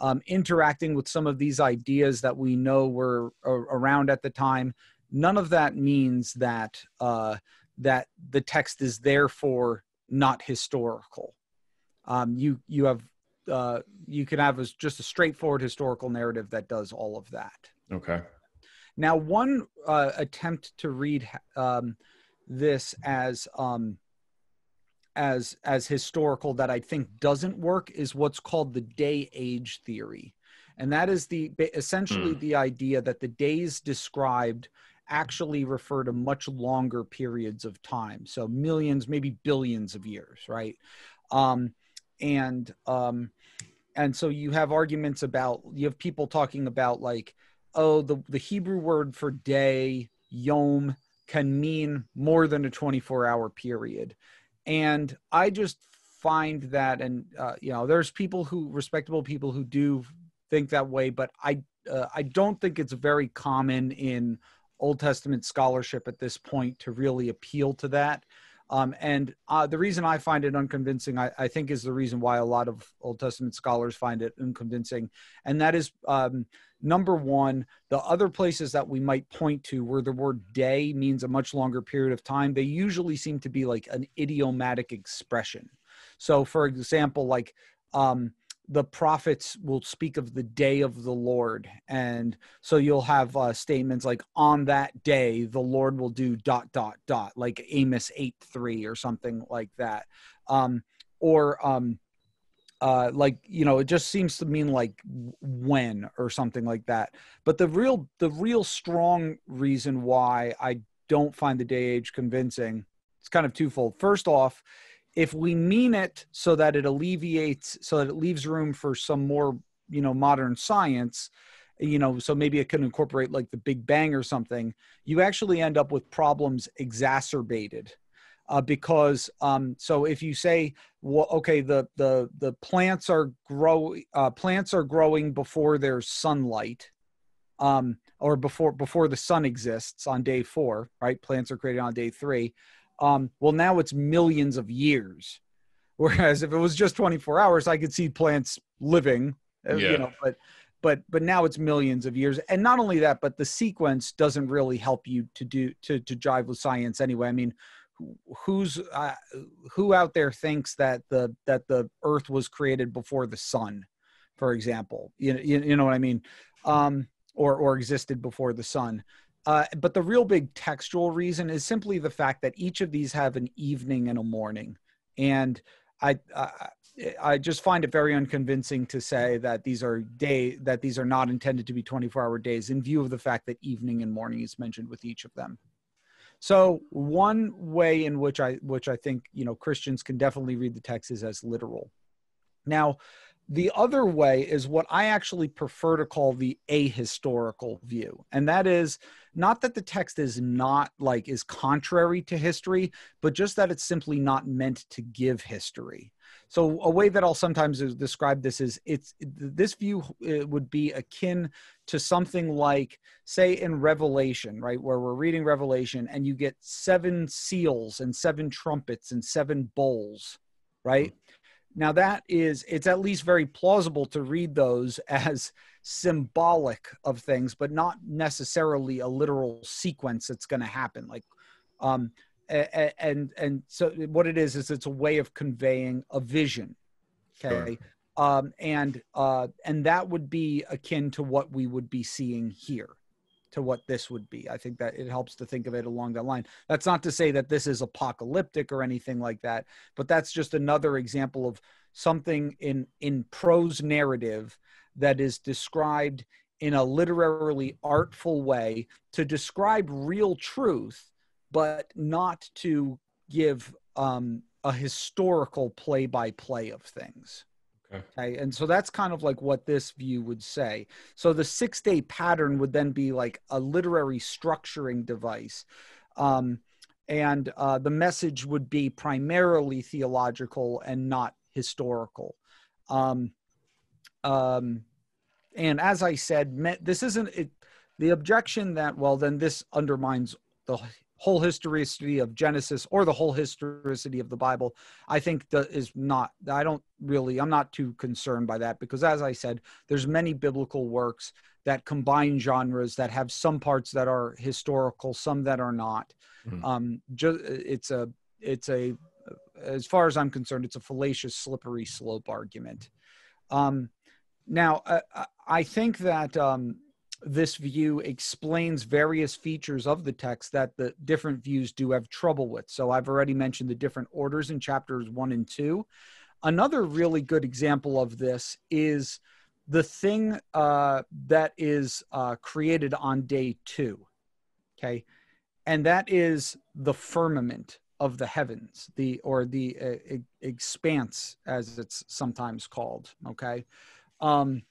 Um, interacting with some of these ideas that we know were uh, around at the time, none of that means that uh, that the text is therefore not historical. Um, you you have uh, you can have a, just a straightforward historical narrative that does all of that. Okay. Now, one uh, attempt to read um, this as um, as as historical that I think doesn't work is what's called the day age theory. And that is the essentially mm. the idea that the days described actually refer to much longer periods of time. So millions, maybe billions of years, right? Um, and um, and so you have arguments about, you have people talking about like, oh, the, the Hebrew word for day, yom, can mean more than a twenty-four hour period. And I just find that, and uh, you know, there's people who, respectable people who do think that way, but I, uh, I don't think it's very common in Old Testament scholarship at this point to really appeal to that. Um, and uh, the reason I find it unconvincing, I, I think, is the reason why a lot of Old Testament scholars find it unconvincing. And that is, um, number one, the other places that we might point to where the word day means a much longer period of time, they usually seem to be like an idiomatic expression. So for example, like um, the prophets will speak of the day of the Lord. And so you'll have uh, statements like, on that day, the Lord will do dot, dot, dot, like Amos eight three or something like that. Um, or um, uh, like, you know, it just seems to mean like when or something like that. But the real, the real strong reason why I don't find the day age convincing, it's kind of twofold. First off, if we mean it so that it alleviates, so that it leaves room for some more, you know, modern science, you know, so maybe it could incorporate like the Big Bang or something, you actually end up with problems exacerbated. Uh, because um, so if you say, well, okay, the the the plants are grow uh, plants are growing before there's sunlight, um, or before before the sun exists on day four, right? Plants are created on day three. Um, well, now it's millions of years. Whereas if it was just twenty-four hours, I could see plants living, yeah. you know, but but but now it's millions of years. And not only that, but the sequence doesn't really help you to do to to jive with science anyway. I mean, who's uh, who out there thinks that the that the earth was created before the sun, for example, you know, you, you know what I mean, um, or or existed before the sun. Uh, but the real big textual reason is simply the fact that each of these have an evening and a morning, and I I, I just find it very unconvincing to say that these are day that these are not intended to be twenty-four hour days in view of the fact that evening and morning is mentioned with each of them. So one way in which I, which I think, you know, Christians can definitely read the text is as literal. Now, the other way is what I actually prefer to call the ahistorical view. And that is not that the text is not like is contrary to history, but just that it's simply not meant to give history. So a way that I'll sometimes describe this is it's this view would be akin to something like, say, in Revelation, right, where we're reading Revelation and you get seven seals and seven trumpets and seven bowls, right? Mm-hmm. Now that is, it's at least very plausible to read those as symbolic of things, but not necessarily a literal sequence that's going to happen. Like, um, And, and and so what it is is it's a way of conveying a vision, okay? Sure. Um, and uh, and that would be akin to what we would be seeing here, to what this would be. I think that it helps to think of it along that line. That's not to say that this is apocalyptic or anything like that, but that's just another example of something in in prose narrative that is described in a literarily artful way to describe real truth, but not to give um, a historical play-by-play of things. Okay. Okay. And so that's kind of like what this view would say. So the six-day pattern would then be like a literary structuring device. Um, and uh, the message would be primarily theological and not historical. Um, um, and as I said, this isn't it, the objection that, well, then this undermines the whole historicity of Genesis or the whole historicity of the Bible, I think that is not, I don't really, I'm not too concerned by that because as I said, there's many biblical works that combine genres that have some parts that are historical, some that are not. Mm-hmm. Um, just, it's a, it's a, as far as I'm concerned, it's a fallacious, slippery slope argument. Um, now, I, I think that, um, this view explains various features of the text that the different views do have trouble with. So I've already mentioned the different orders in chapters one and two. Another really good example of this is the thing uh, that is uh, created on day two, okay? And that is the firmament of the heavens, the or the uh, e- expanse, as it's sometimes called, okay? Um,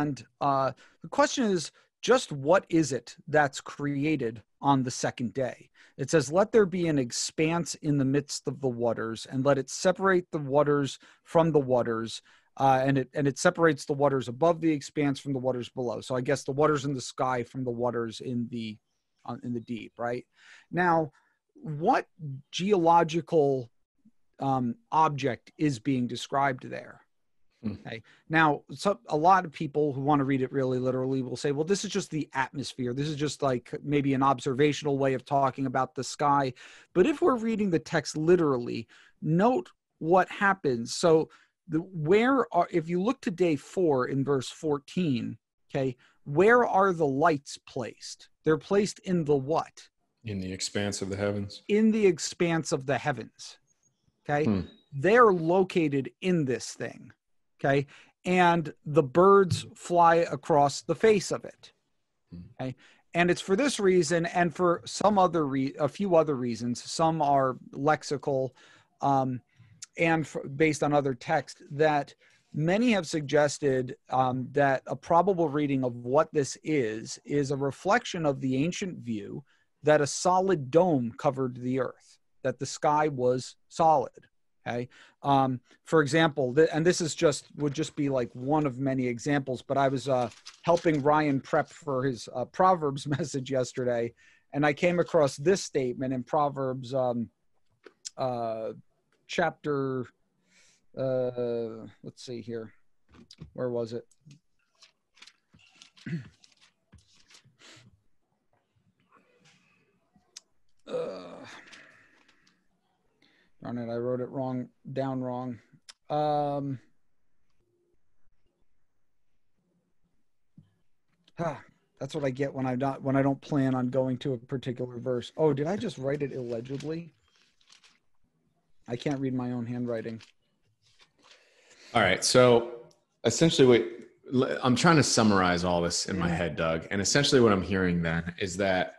And uh, the question is just what is it that's created on the second day? It says, let there be an expanse in the midst of the waters and let it separate the waters from the waters. Uh, and it and it separates the waters above the expanse from the waters below. So I guess the waters in the sky from the waters in the, uh, in the deep, right? Now, what geological um, object is being described there? Okay. Now, so a lot of people who want to read it really literally will say, well, this is just the atmosphere. This is just like maybe an observational way of talking about the sky. But if we're reading the text literally, note what happens. So the, where are, if you look to day four in verse fourteen, okay, where are the lights placed? They're placed in the what? In the expanse of the heavens. In the expanse of the heavens. Okay. Hmm. They're located in this thing. Okay. And the birds fly across the face of it. Okay. And it's for this reason, and for some other, re a few other reasons, some are lexical, um, and for, based on other texts, that many have suggested um, that a probable reading of what this is, is a reflection of the ancient view that a solid dome covered the earth, that the sky was solid. Okay. Um, for example, th and this is just, would just be like one of many examples, but I was uh, helping Ryan prep for his uh, Proverbs message yesterday, and I came across this statement in Proverbs um, uh, chapter, uh, let's see here, where was it? uh, Darn it, I wrote it wrong, down wrong. Um, ah, that's what I get when I'm not, when I don't plan on going to a particular verse. Oh, did I just write it illegibly? I can't read my own handwriting. All right, so essentially what, I'm trying to summarize all this in my head, Doug, and essentially what I'm hearing then is that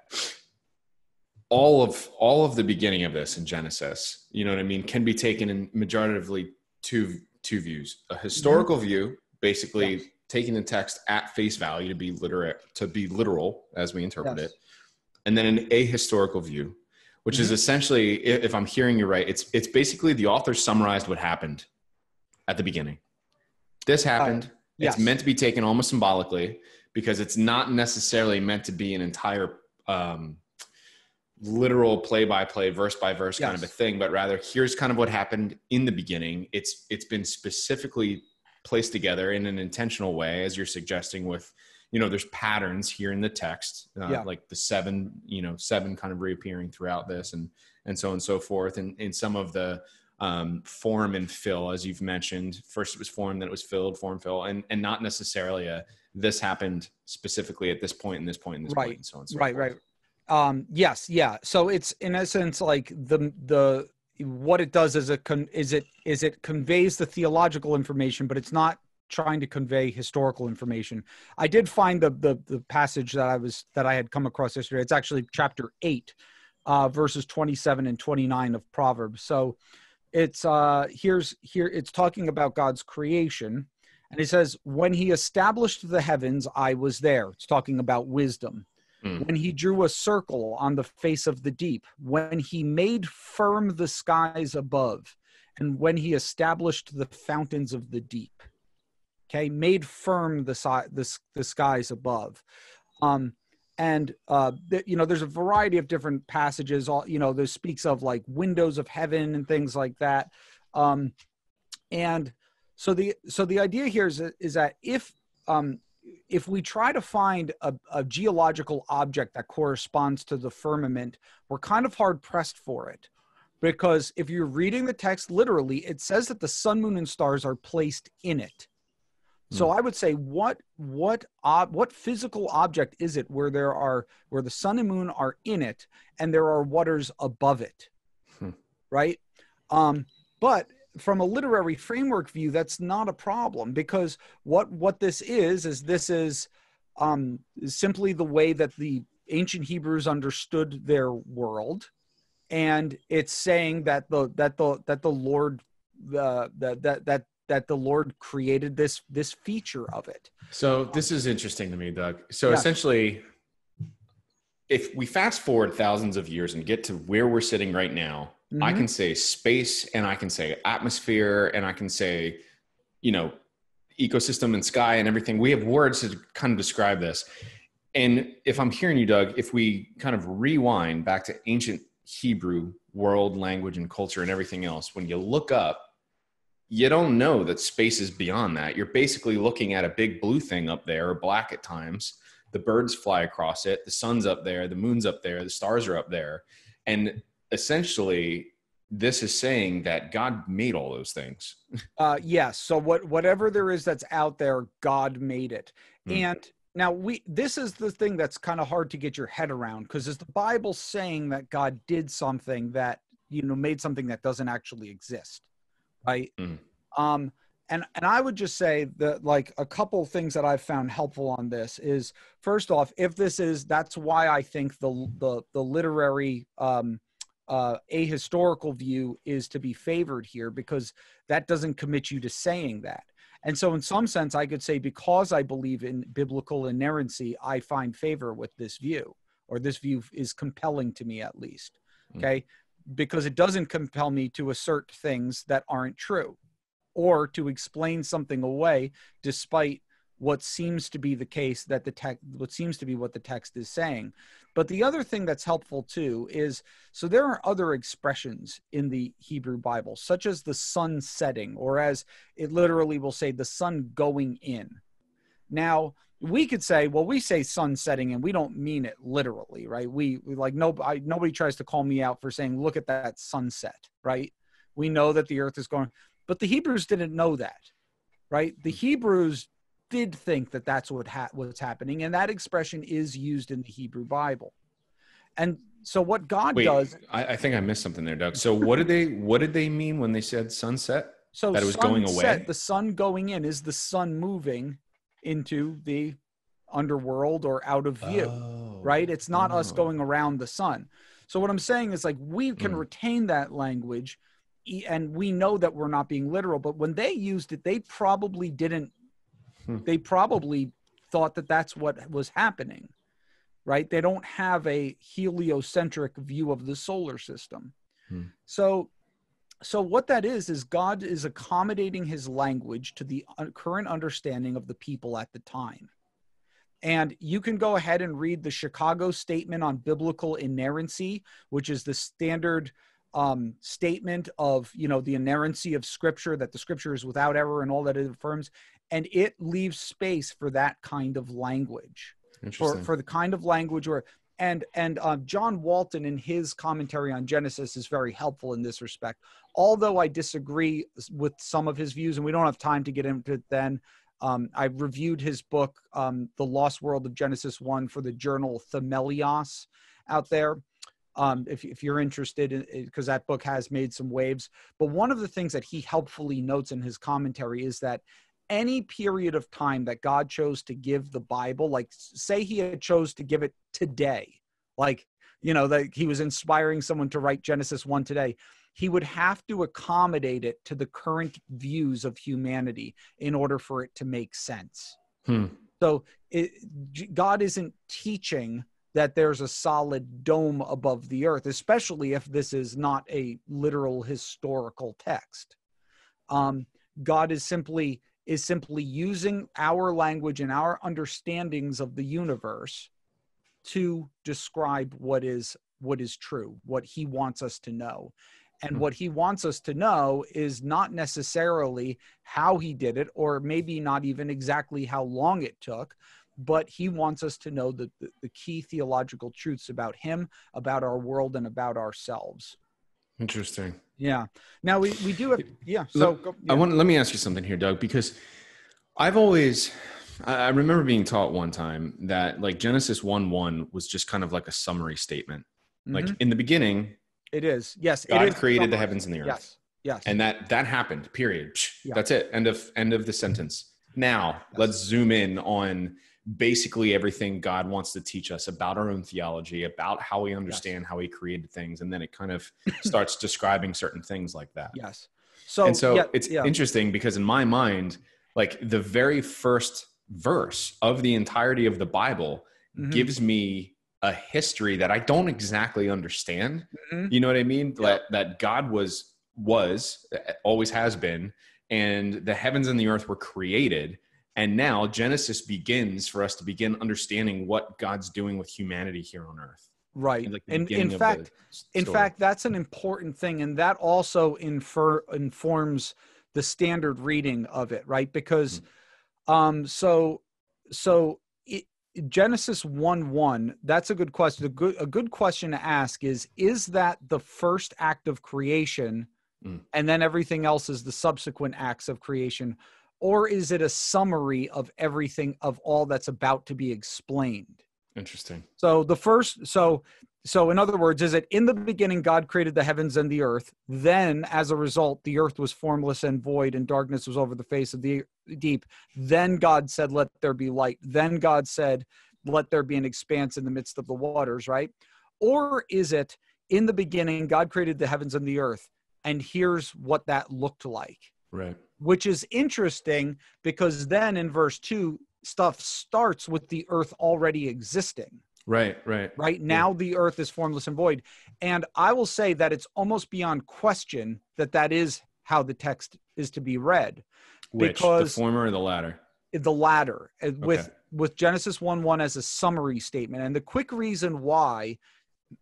all of all of the beginning of this in Genesis, you know what I mean, can be taken in majoritively two two views: a historical mm-hmm. view, basically yes. taking the text at face value to be literate, to be literal as we interpret yes. it, and then an ahistorical view, which mm-hmm. is essentially, if I'm hearing you right, it's it's basically the author summarized what happened at the beginning. This happened. Uh, yes. It's meant to be taken almost symbolically because it's not necessarily meant to be an entire Um, literal play-by-play, verse-by-verse yes. kind of a thing, but rather here's kind of what happened in the beginning. It's it's been specifically placed together in an intentional way, as you're suggesting with, you know, there's patterns here in the text, uh, yeah. like the seven, you know, seven kind of reappearing throughout this and and so on and so forth. And, and some of the um, form and fill, as you've mentioned, first it was form, then it was filled, form, fill, and, and not necessarily a, this happened specifically at this point and this point and this right. point and so on and so right, forth. Right, right. Um, yes. Yeah. So it's in essence, like the, the, what it does is it, con is it, is it conveys the theological information, but it's not trying to convey historical information. I did find the, the, the passage that I was, that I had come across yesterday. It's actually chapter eight, uh, verses twenty-seven and twenty-nine of Proverbs. So it's, uh, here's here, it's talking about God's creation. And it says, when he established the heavens, I was there. It's talking about wisdom. When he drew a circle on the face of the deep, when he made firm the skies above, and when he established the fountains of the deep. Okay, made firm the, si the, the skies above. Um, and, uh, th you know, there's a variety of different passages, all, you know, there speaks of like windows of heaven and things like that. Um, and so the, so the idea here is, is that if, um, if we try to find a, a geological object that corresponds to the firmament, we're kind of hard pressed for it, because if you're reading the text literally, it says that the sun, moon, and stars are placed in it. Mm. So I would say, what what ob, what physical object is it where there are where the sun and moon are in it, and there are waters above it, hmm. right? Um, but from a literary framework view, that's not a problem, because what, what this is, is this is um, simply the way that the ancient Hebrews understood their world. And it's saying that the, that the, that the Lord, uh, that, that, that, that the Lord created this, this feature of it. So this is interesting to me, Doug. So yeah. essentially, if we fast forward thousands of years and get to where we're sitting right now, Mm-hmm. I can say space, and I can say atmosphere, and I can say, you know, ecosystem and sky and everything. We have words to kind of describe this. And if I'm hearing you, Doug, if we kind of rewind back to ancient Hebrew world language and culture and everything else, when you look up, you don't know that space is beyond that. You're basically looking at a big blue thing up there, or black at times. The birds fly across it. The sun's up there. The moon's up there. The stars are up there. And essentially this is saying that God made all those things. uh, yes. So what, whatever there is that's out there, God made it. Mm. And now we, this is the thing that's kind of hard to get your head around, because is the Bible saying that God did something that, you know, made something that doesn't actually exist, right? Mm. Um, and, and I would just say that, like, a couple things that I've found helpful on this is, first off, if this is, that's why I think the, the, the literary, um, Uh, ahistorical view is to be favored here, because that doesn't commit you to saying that. And so in some sense, I could say, because I believe in biblical inerrancy, I find favor with this view, or this view is compelling to me at least, okay? Mm. Because it doesn't compel me to assert things that aren't true, or to explain something away despite what seems to be the case that the text, what seems to be what the text is saying. But the other thing that's helpful too is, so there are other expressions in the Hebrew Bible, such as the sun setting, or as it literally will say, the sun going in. Now we could say, well, we say sun setting and we don't mean it literally, right? We, we like, no, I, nobody tries to call me out for saying, look at that sunset, right? We know that the earth is going, but the Hebrews didn't know that, right? The Hebrews did think that that's what ha what's happening, and that expression is used in the Hebrew Bible. And so what God Wait, does, I, I think I missed something there, Doug. So what did they what did they mean when they said sunset? So that it was sunset, going away. The sun going in is the sun moving into the underworld or out of view, oh, right? It's not oh. us going around the sun. So what I'm saying is, like, we can mm. retain that language, and we know that we're not being literal. But when they used it, they probably didn't. They probably thought that that's what was happening, right? They don't have a heliocentric view of the solar system. Hmm. So, so what that is, is God is accommodating his language to the current understanding of the people at the time. And you can go ahead and read the Chicago Statement on Biblical Inerrancy, which is the standard um, statement of, you know, the inerrancy of Scripture, that the Scripture is without error and all that it affirms. And it leaves space for that kind of language, for, for the kind of language where, and, and uh, John Walton in his commentary on Genesis is very helpful in this respect. Although I disagree with some of his views, and we don't have time to get into it then, um, I reviewed his book, um, The Lost World of Genesis one, for the journal Themelios out there. Um, if, if you're interested, in, because that book has made some waves. But one of the things that he helpfully notes in his commentary is that any period of time that God chose to give the Bible, like say he had chose to give it today, like, you know, that he was inspiring someone to write Genesis one today, he would have to accommodate it to the current views of humanity in order for it to make sense. Hmm. So it, God isn't teaching that there's a solid dome above the earth, especially if this is not a literal historical text. Um, God is simply... is simply using our language and our understandings of the universe to describe what is, what is true, what he wants us to know. And what he wants us to know is not necessarily how he did it, or maybe not even exactly how long it took, but he wants us to know the, the, the key theological truths about him, about our world, and about ourselves. Interesting. Yeah. Now we, we do have, yeah. So let, go, yeah. I want to, let me ask you something here, Doug, because I've always, I remember being taught one time that, like, Genesis one one was just kind of like a summary statement. Mm-hmm. Like, in the beginning, it is. Yes. God it is created summary. the heavens and the earth. Yes. Yes. And that, that happened, period. Yeah. That's it. End of, end of the sentence. Now yes. let's zoom in on basically everything God wants to teach us about our own theology, about how we understand yes. how he created things. And then it kind of starts describing certain things like that. Yes. So, and so yeah, it's yeah. interesting, because in my mind, like, the very first verse of the entirety of the Bible mm-hmm. gives me a history that I don't exactly understand. Mm-hmm. You know what I mean? Yeah. That, that God was, was, always has been, and the heavens and the earth were created. And now Genesis begins for us to begin understanding what God's doing with humanity here on earth. Right. Like, and in fact, in fact, that's an important thing. And that also infer, informs the standard reading of it, right? Because, mm-hmm. um, so, so it, Genesis one one, that's a good question. A good, a good question to ask is, is that the first act of creation mm. and then everything else is the subsequent acts of creation? Or is it a summary of everything, of all that's about to be explained? Interesting. So the first, so, so in other words, is it in the beginning, God created the heavens and the earth. Then as a result, the earth was formless and void, and darkness was over the face of the deep. Then God said, let there be light. Then God said, let there be an expanse in the midst of the waters, right? Or is it in the beginning, God created the heavens and the earth, and here's what that looked like. Right. Which is interesting, because then in verse two, stuff starts with the earth already existing. Right, right. Right now, yeah. The earth is formless and void. And I will say that it's almost beyond question that that is how the text is to be read. Which, the former or the latter? The latter, with, okay. with Genesis one one as a summary statement. And the quick reason why,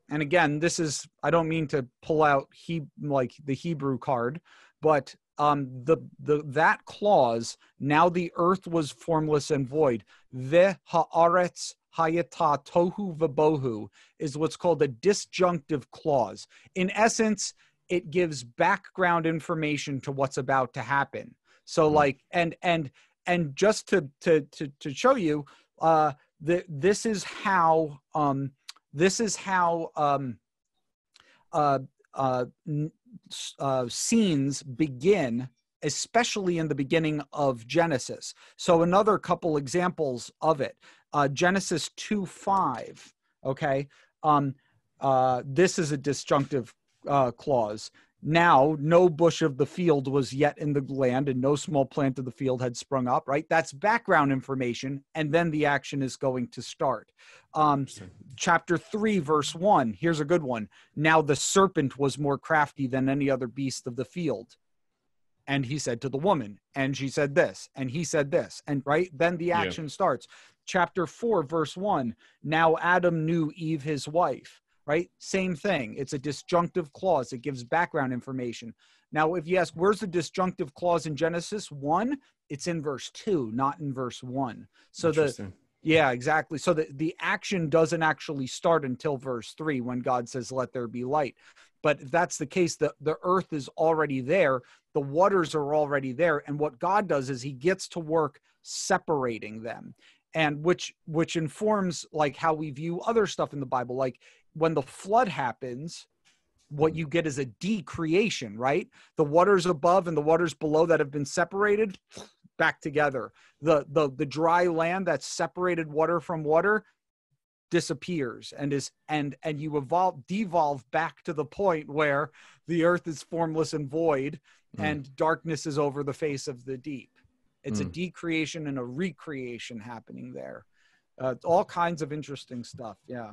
and again, this is, I don't mean to pull out he, like the Hebrew card, but um, the, the, that clause, now the earth was formless and void, the haaretz hayata tohu v'bohu, is what's called a disjunctive clause. In essence, it gives background information to what's about to happen. So mm-hmm. like, and, and, and just to, to, to, to show you, uh, the, this is how, um, this is how, um, uh, uh, uh, scenes begin, especially in the beginning of Genesis. So another couple examples of it, uh, Genesis two five. Okay. Um, uh, this is a disjunctive, uh, clause. Now, no bush of the field was yet in the land, and no small plant of the field had sprung up, right? That's background information, and then the action is going to start. Um, chapter three, verse one, here's a good one. Now the serpent was more crafty than any other beast of the field. And he said to the woman, and she said this, and he said this, and right? Then the action yeah. starts. Chapter four, verse one, now Adam knew Eve, his wife. Right? Same thing. It's a disjunctive clause. It gives background information. Now, if you ask, where's the disjunctive clause in Genesis one? It's in verse two, not in verse one. So the, yeah, exactly. So the, the action doesn't actually start until verse three, when God says, let there be light. But if that's the case, the, the earth is already there. The waters are already there. And what God does is he gets to work separating them. And which, which informs like how we view other stuff in the Bible. Like, when the flood happens, what you get is a de-creation, right? The waters above and the waters below that have been separated, back together. The, the, the dry land that separated water from water disappears, and is, and, and you evolve, devolve back to the point where the earth is formless and void, mm. and darkness is over the face of the deep. It's mm. a de-creation and a recreation happening there. Uh, all kinds of interesting stuff, yeah.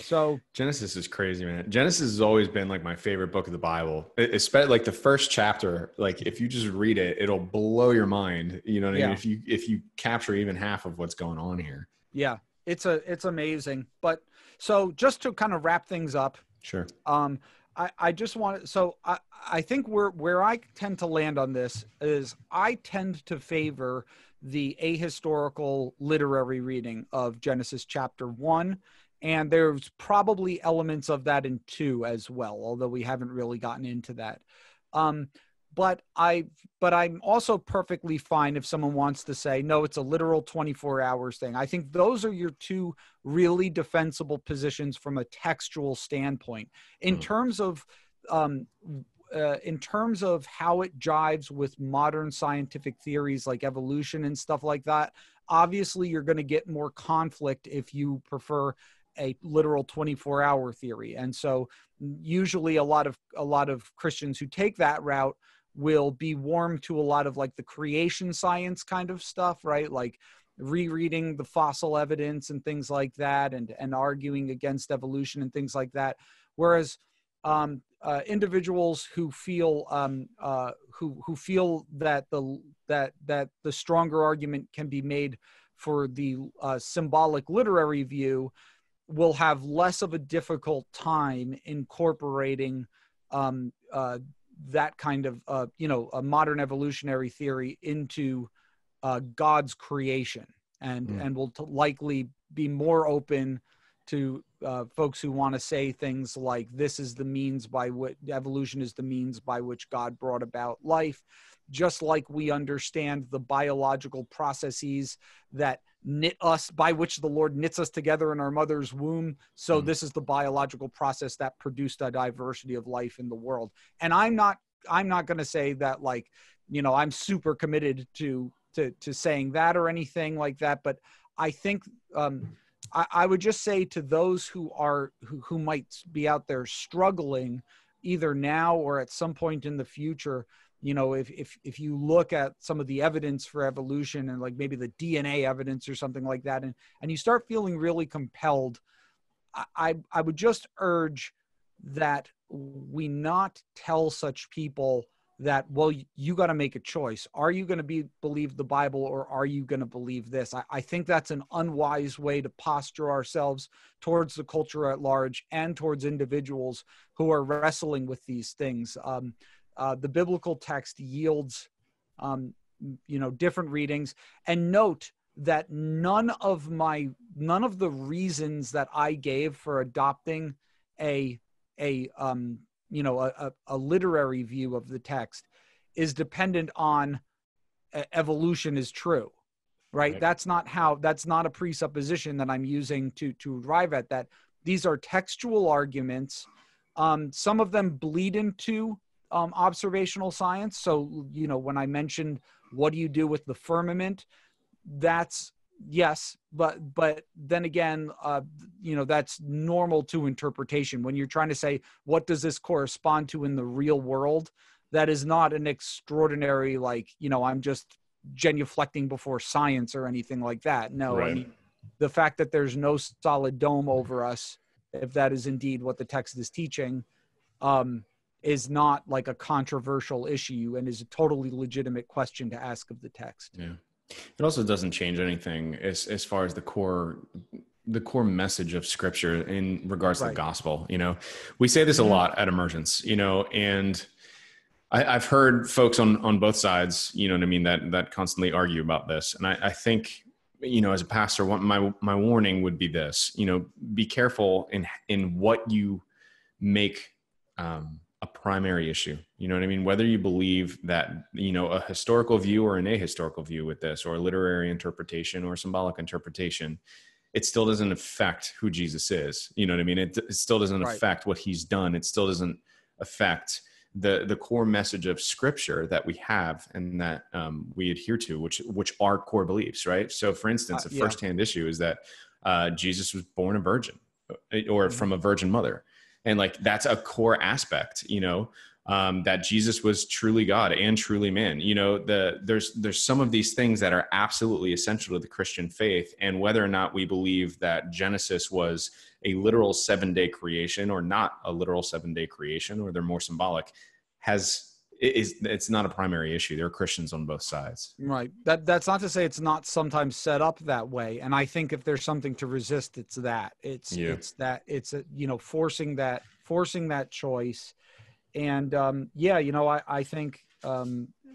So Genesis is crazy, man. Genesis has always been like my favorite book of the Bible. Especially like the first chapter, like if you just read it, it'll blow your mind. You know what I yeah. mean? If you, if you capture even half of what's going on here. Yeah. It's a, it's amazing. But so just to kind of wrap things up. Sure. Um, I, I just want, so I, I think where, where I tend to land on this is I tend to favor the ahistorical literary reading of Genesis chapter one. And there's probably elements of that in two as well, although we haven't really gotten into that. Um, but I, but I'm also perfectly fine if someone wants to say, no, it's a literal twenty-four hours thing. I think those are your two really defensible positions from a textual standpoint. In mm. terms of, um, uh, in terms of how it jives with modern scientific theories like evolution and stuff like that, obviously you're going to get more conflict if you prefer a literal twenty-four hour theory. And so usually a lot of, a lot of Christians who take that route will be warm to a lot of like the creation science kind of stuff, right? Like rereading the fossil evidence and things like that, and, and arguing against evolution and things like that. Whereas um, uh, individuals who feel, um, uh, who, who feel that the, that, that the stronger argument can be made for the uh, symbolic literary view will have less of a difficult time incorporating um, uh, that kind of, uh, you know, a modern evolutionary theory into uh, God's creation. and mm. and will t- likely be more open to uh, folks who want to say things like, this is the means by which evolution is the means by which God brought about life. Just like we understand the biological processes that knit us, by which the Lord knits us together in our mother's womb. So mm. this is the biological process that produced a diversity of life in the world. And I'm not, I'm not going to say that, like, you know, I'm super committed to, to, to saying that or anything like that. But I think um, I, I would just say to those who are, who, who might be out there struggling either now or at some point in the future, you know, if, if, if you look at some of the evidence for evolution and like maybe the D N A evidence or something like that, and, and you start feeling really compelled, I, I would just urge that we not tell such people that, well, you, you got to make a choice. Are you going to be believe the Bible or are you going to believe this? I, I think that's an unwise way to posture ourselves towards the culture at large and towards individuals who are wrestling with these things. Um, Uh, the biblical text yields, um, you know, different readings. And note that none of my, none of the reasons that I gave for adopting a, a, um, you know, a, a literary view of the text is dependent on uh, evolution is true, right? right? That's not how, that's not a presupposition that I'm using to, to arrive at that. These are textual arguments. Um, some of them bleed into Um, observational science. So, you know, when I mentioned, what do you do with the firmament? That's yes. But, but then again, uh, you know, that's normal to interpretation. When you're trying to say, what does this correspond to in the real world? That is not an extraordinary, like, you know, I'm just genuflecting before science or anything like that. No, right. I mean, the fact that there's no solid dome over us, if that is indeed what the text is teaching, um, is not like a controversial issue and is a totally legitimate question to ask of the text. Yeah. It also doesn't change anything as as far as the core the core message of scripture in regards right. to the gospel. You know, we say this a lot at Emergence, you know, and I, I've heard folks on, on both sides, you know what I mean, that, that constantly argue about this. And I, I think, you know, as a pastor, what my, my warning would be this, you know, be careful in, in what you make, um, a primary issue, you know what I mean? Whether you believe that, you know, a historical view or an ahistorical view with this, or a literary interpretation or symbolic interpretation, it still doesn't affect who Jesus is. You know what I mean? It, it still doesn't right. affect what he's done. It still doesn't affect the the core message of scripture that we have and that um, we adhere to, which, which are core beliefs, right? So for instance, uh, a yeah. firsthand issue is that uh, Jesus was born a virgin or mm-hmm. from a virgin mother. And like, that's a core aspect, you know, um, that Jesus was truly God and truly man. You know, the, there's, there's some of these things that are absolutely essential to the Christian faith. And whether or not we believe that Genesis was a literal seven day creation or not a literal seven day creation, or they're more symbolic, has, it is, it's not a primary issue. There are Christians on both sides. Right. That that's not to say it's not sometimes set up that way. And I think if there's something to resist, it's that it's, yeah. it's that it's, a, you know, forcing that, forcing that choice. And um, yeah, you know, I, I think um,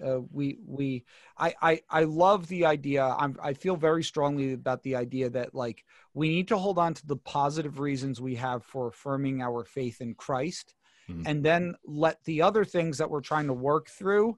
uh, we, we, I, I, I love the idea. I'm, I feel very strongly about the idea that, like, we need to hold on to the positive reasons we have for affirming our faith in Christ. Mm-hmm. And then let the other things that we're trying to work through,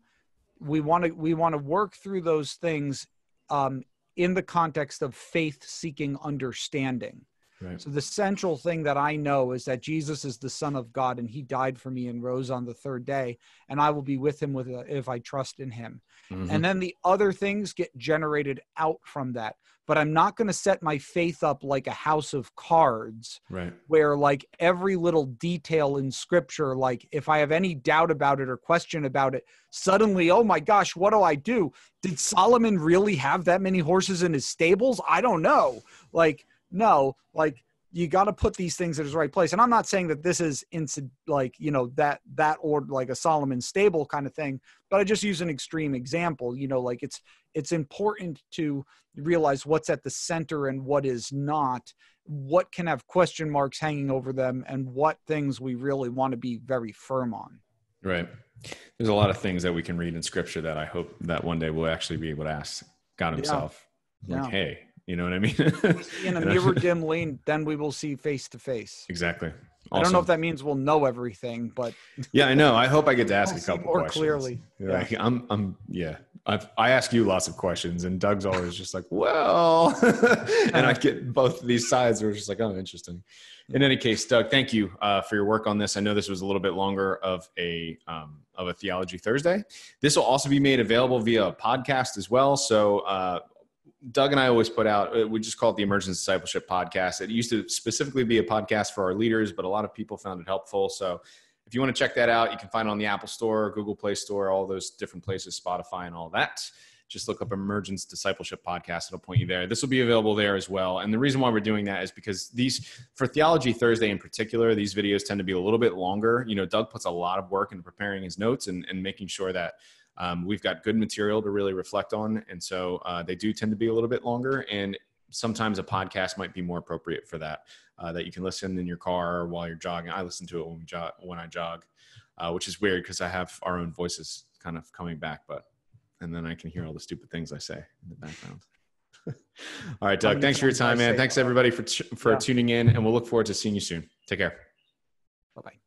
we want to we want to work through those things um, in the context of faith-seeking understanding. Right. So the central thing that I know is that Jesus is the Son of God, and he died for me and rose on the third day, and I will be with him with a, if I trust in him. Mm-hmm. And then the other things get generated out from that. But I'm not going to set my faith up like a house of cards, right, where like every little detail in scripture, like if I have any doubt about it or question about it, suddenly, oh my gosh, what do I do? Did Solomon really have that many horses in his stables? I don't know. Like, no, like you got to put these things in the right place. And I'm not saying that this is inc- like, you know, that, that or like a Solomon stable kind of thing, but I just use an extreme example, you know, like it's, it's important to realize what's at the center and what is not, what can have question marks hanging over them, and what things we really want to be very firm on. Right. There's a lot of things that we can read in scripture that I hope that one day we'll actually be able to ask God himself. Yeah. Like, yeah. Hey, You know what I mean? In a mirror dimly, then we will see face to face. Exactly. Awesome. I don't know if that means we'll know everything, but yeah, I know. I hope I get to ask I'll a couple more questions. Clearly. Yeah. Like, I'm, I'm, yeah. I've, I ask you lots of questions, and Doug's always just like, well, and I get both of these sides where it's just like, oh, interesting. In any case, Doug, thank you uh, for your work on this. I know this was a little bit longer of a, um, of a Theology Thursday. This will also be made available via a podcast as well. So, uh, Doug and I always put out, we just call it the Emergence Discipleship Podcast. It used to specifically be a podcast for our leaders, but a lot of people found it helpful. So if you want to check that out, you can find it on the Apple Store, Google Play Store, all those different places, Spotify and all that. Just look up Emergence Discipleship Podcast. It'll point you there. This will be available there as well. And the reason why we're doing that is because these, for Theology Thursday in particular, these videos tend to be a little bit longer. You know, Doug puts a lot of work into preparing his notes and, and making sure that Um, we've got good material to really reflect on. And so uh, they do tend to be a little bit longer, and sometimes a podcast might be more appropriate for that, uh, that you can listen in your car or while you're jogging. I listen to it when, we jog, when I jog, uh, which is weird because I have our own voices kind of coming back, but, and then I can hear all the stupid things I say in the background. All right, Doug, thanks for your time, man. Thanks everybody for, for yeah. tuning in, and we'll look forward to seeing you soon. Take care. Bye-bye.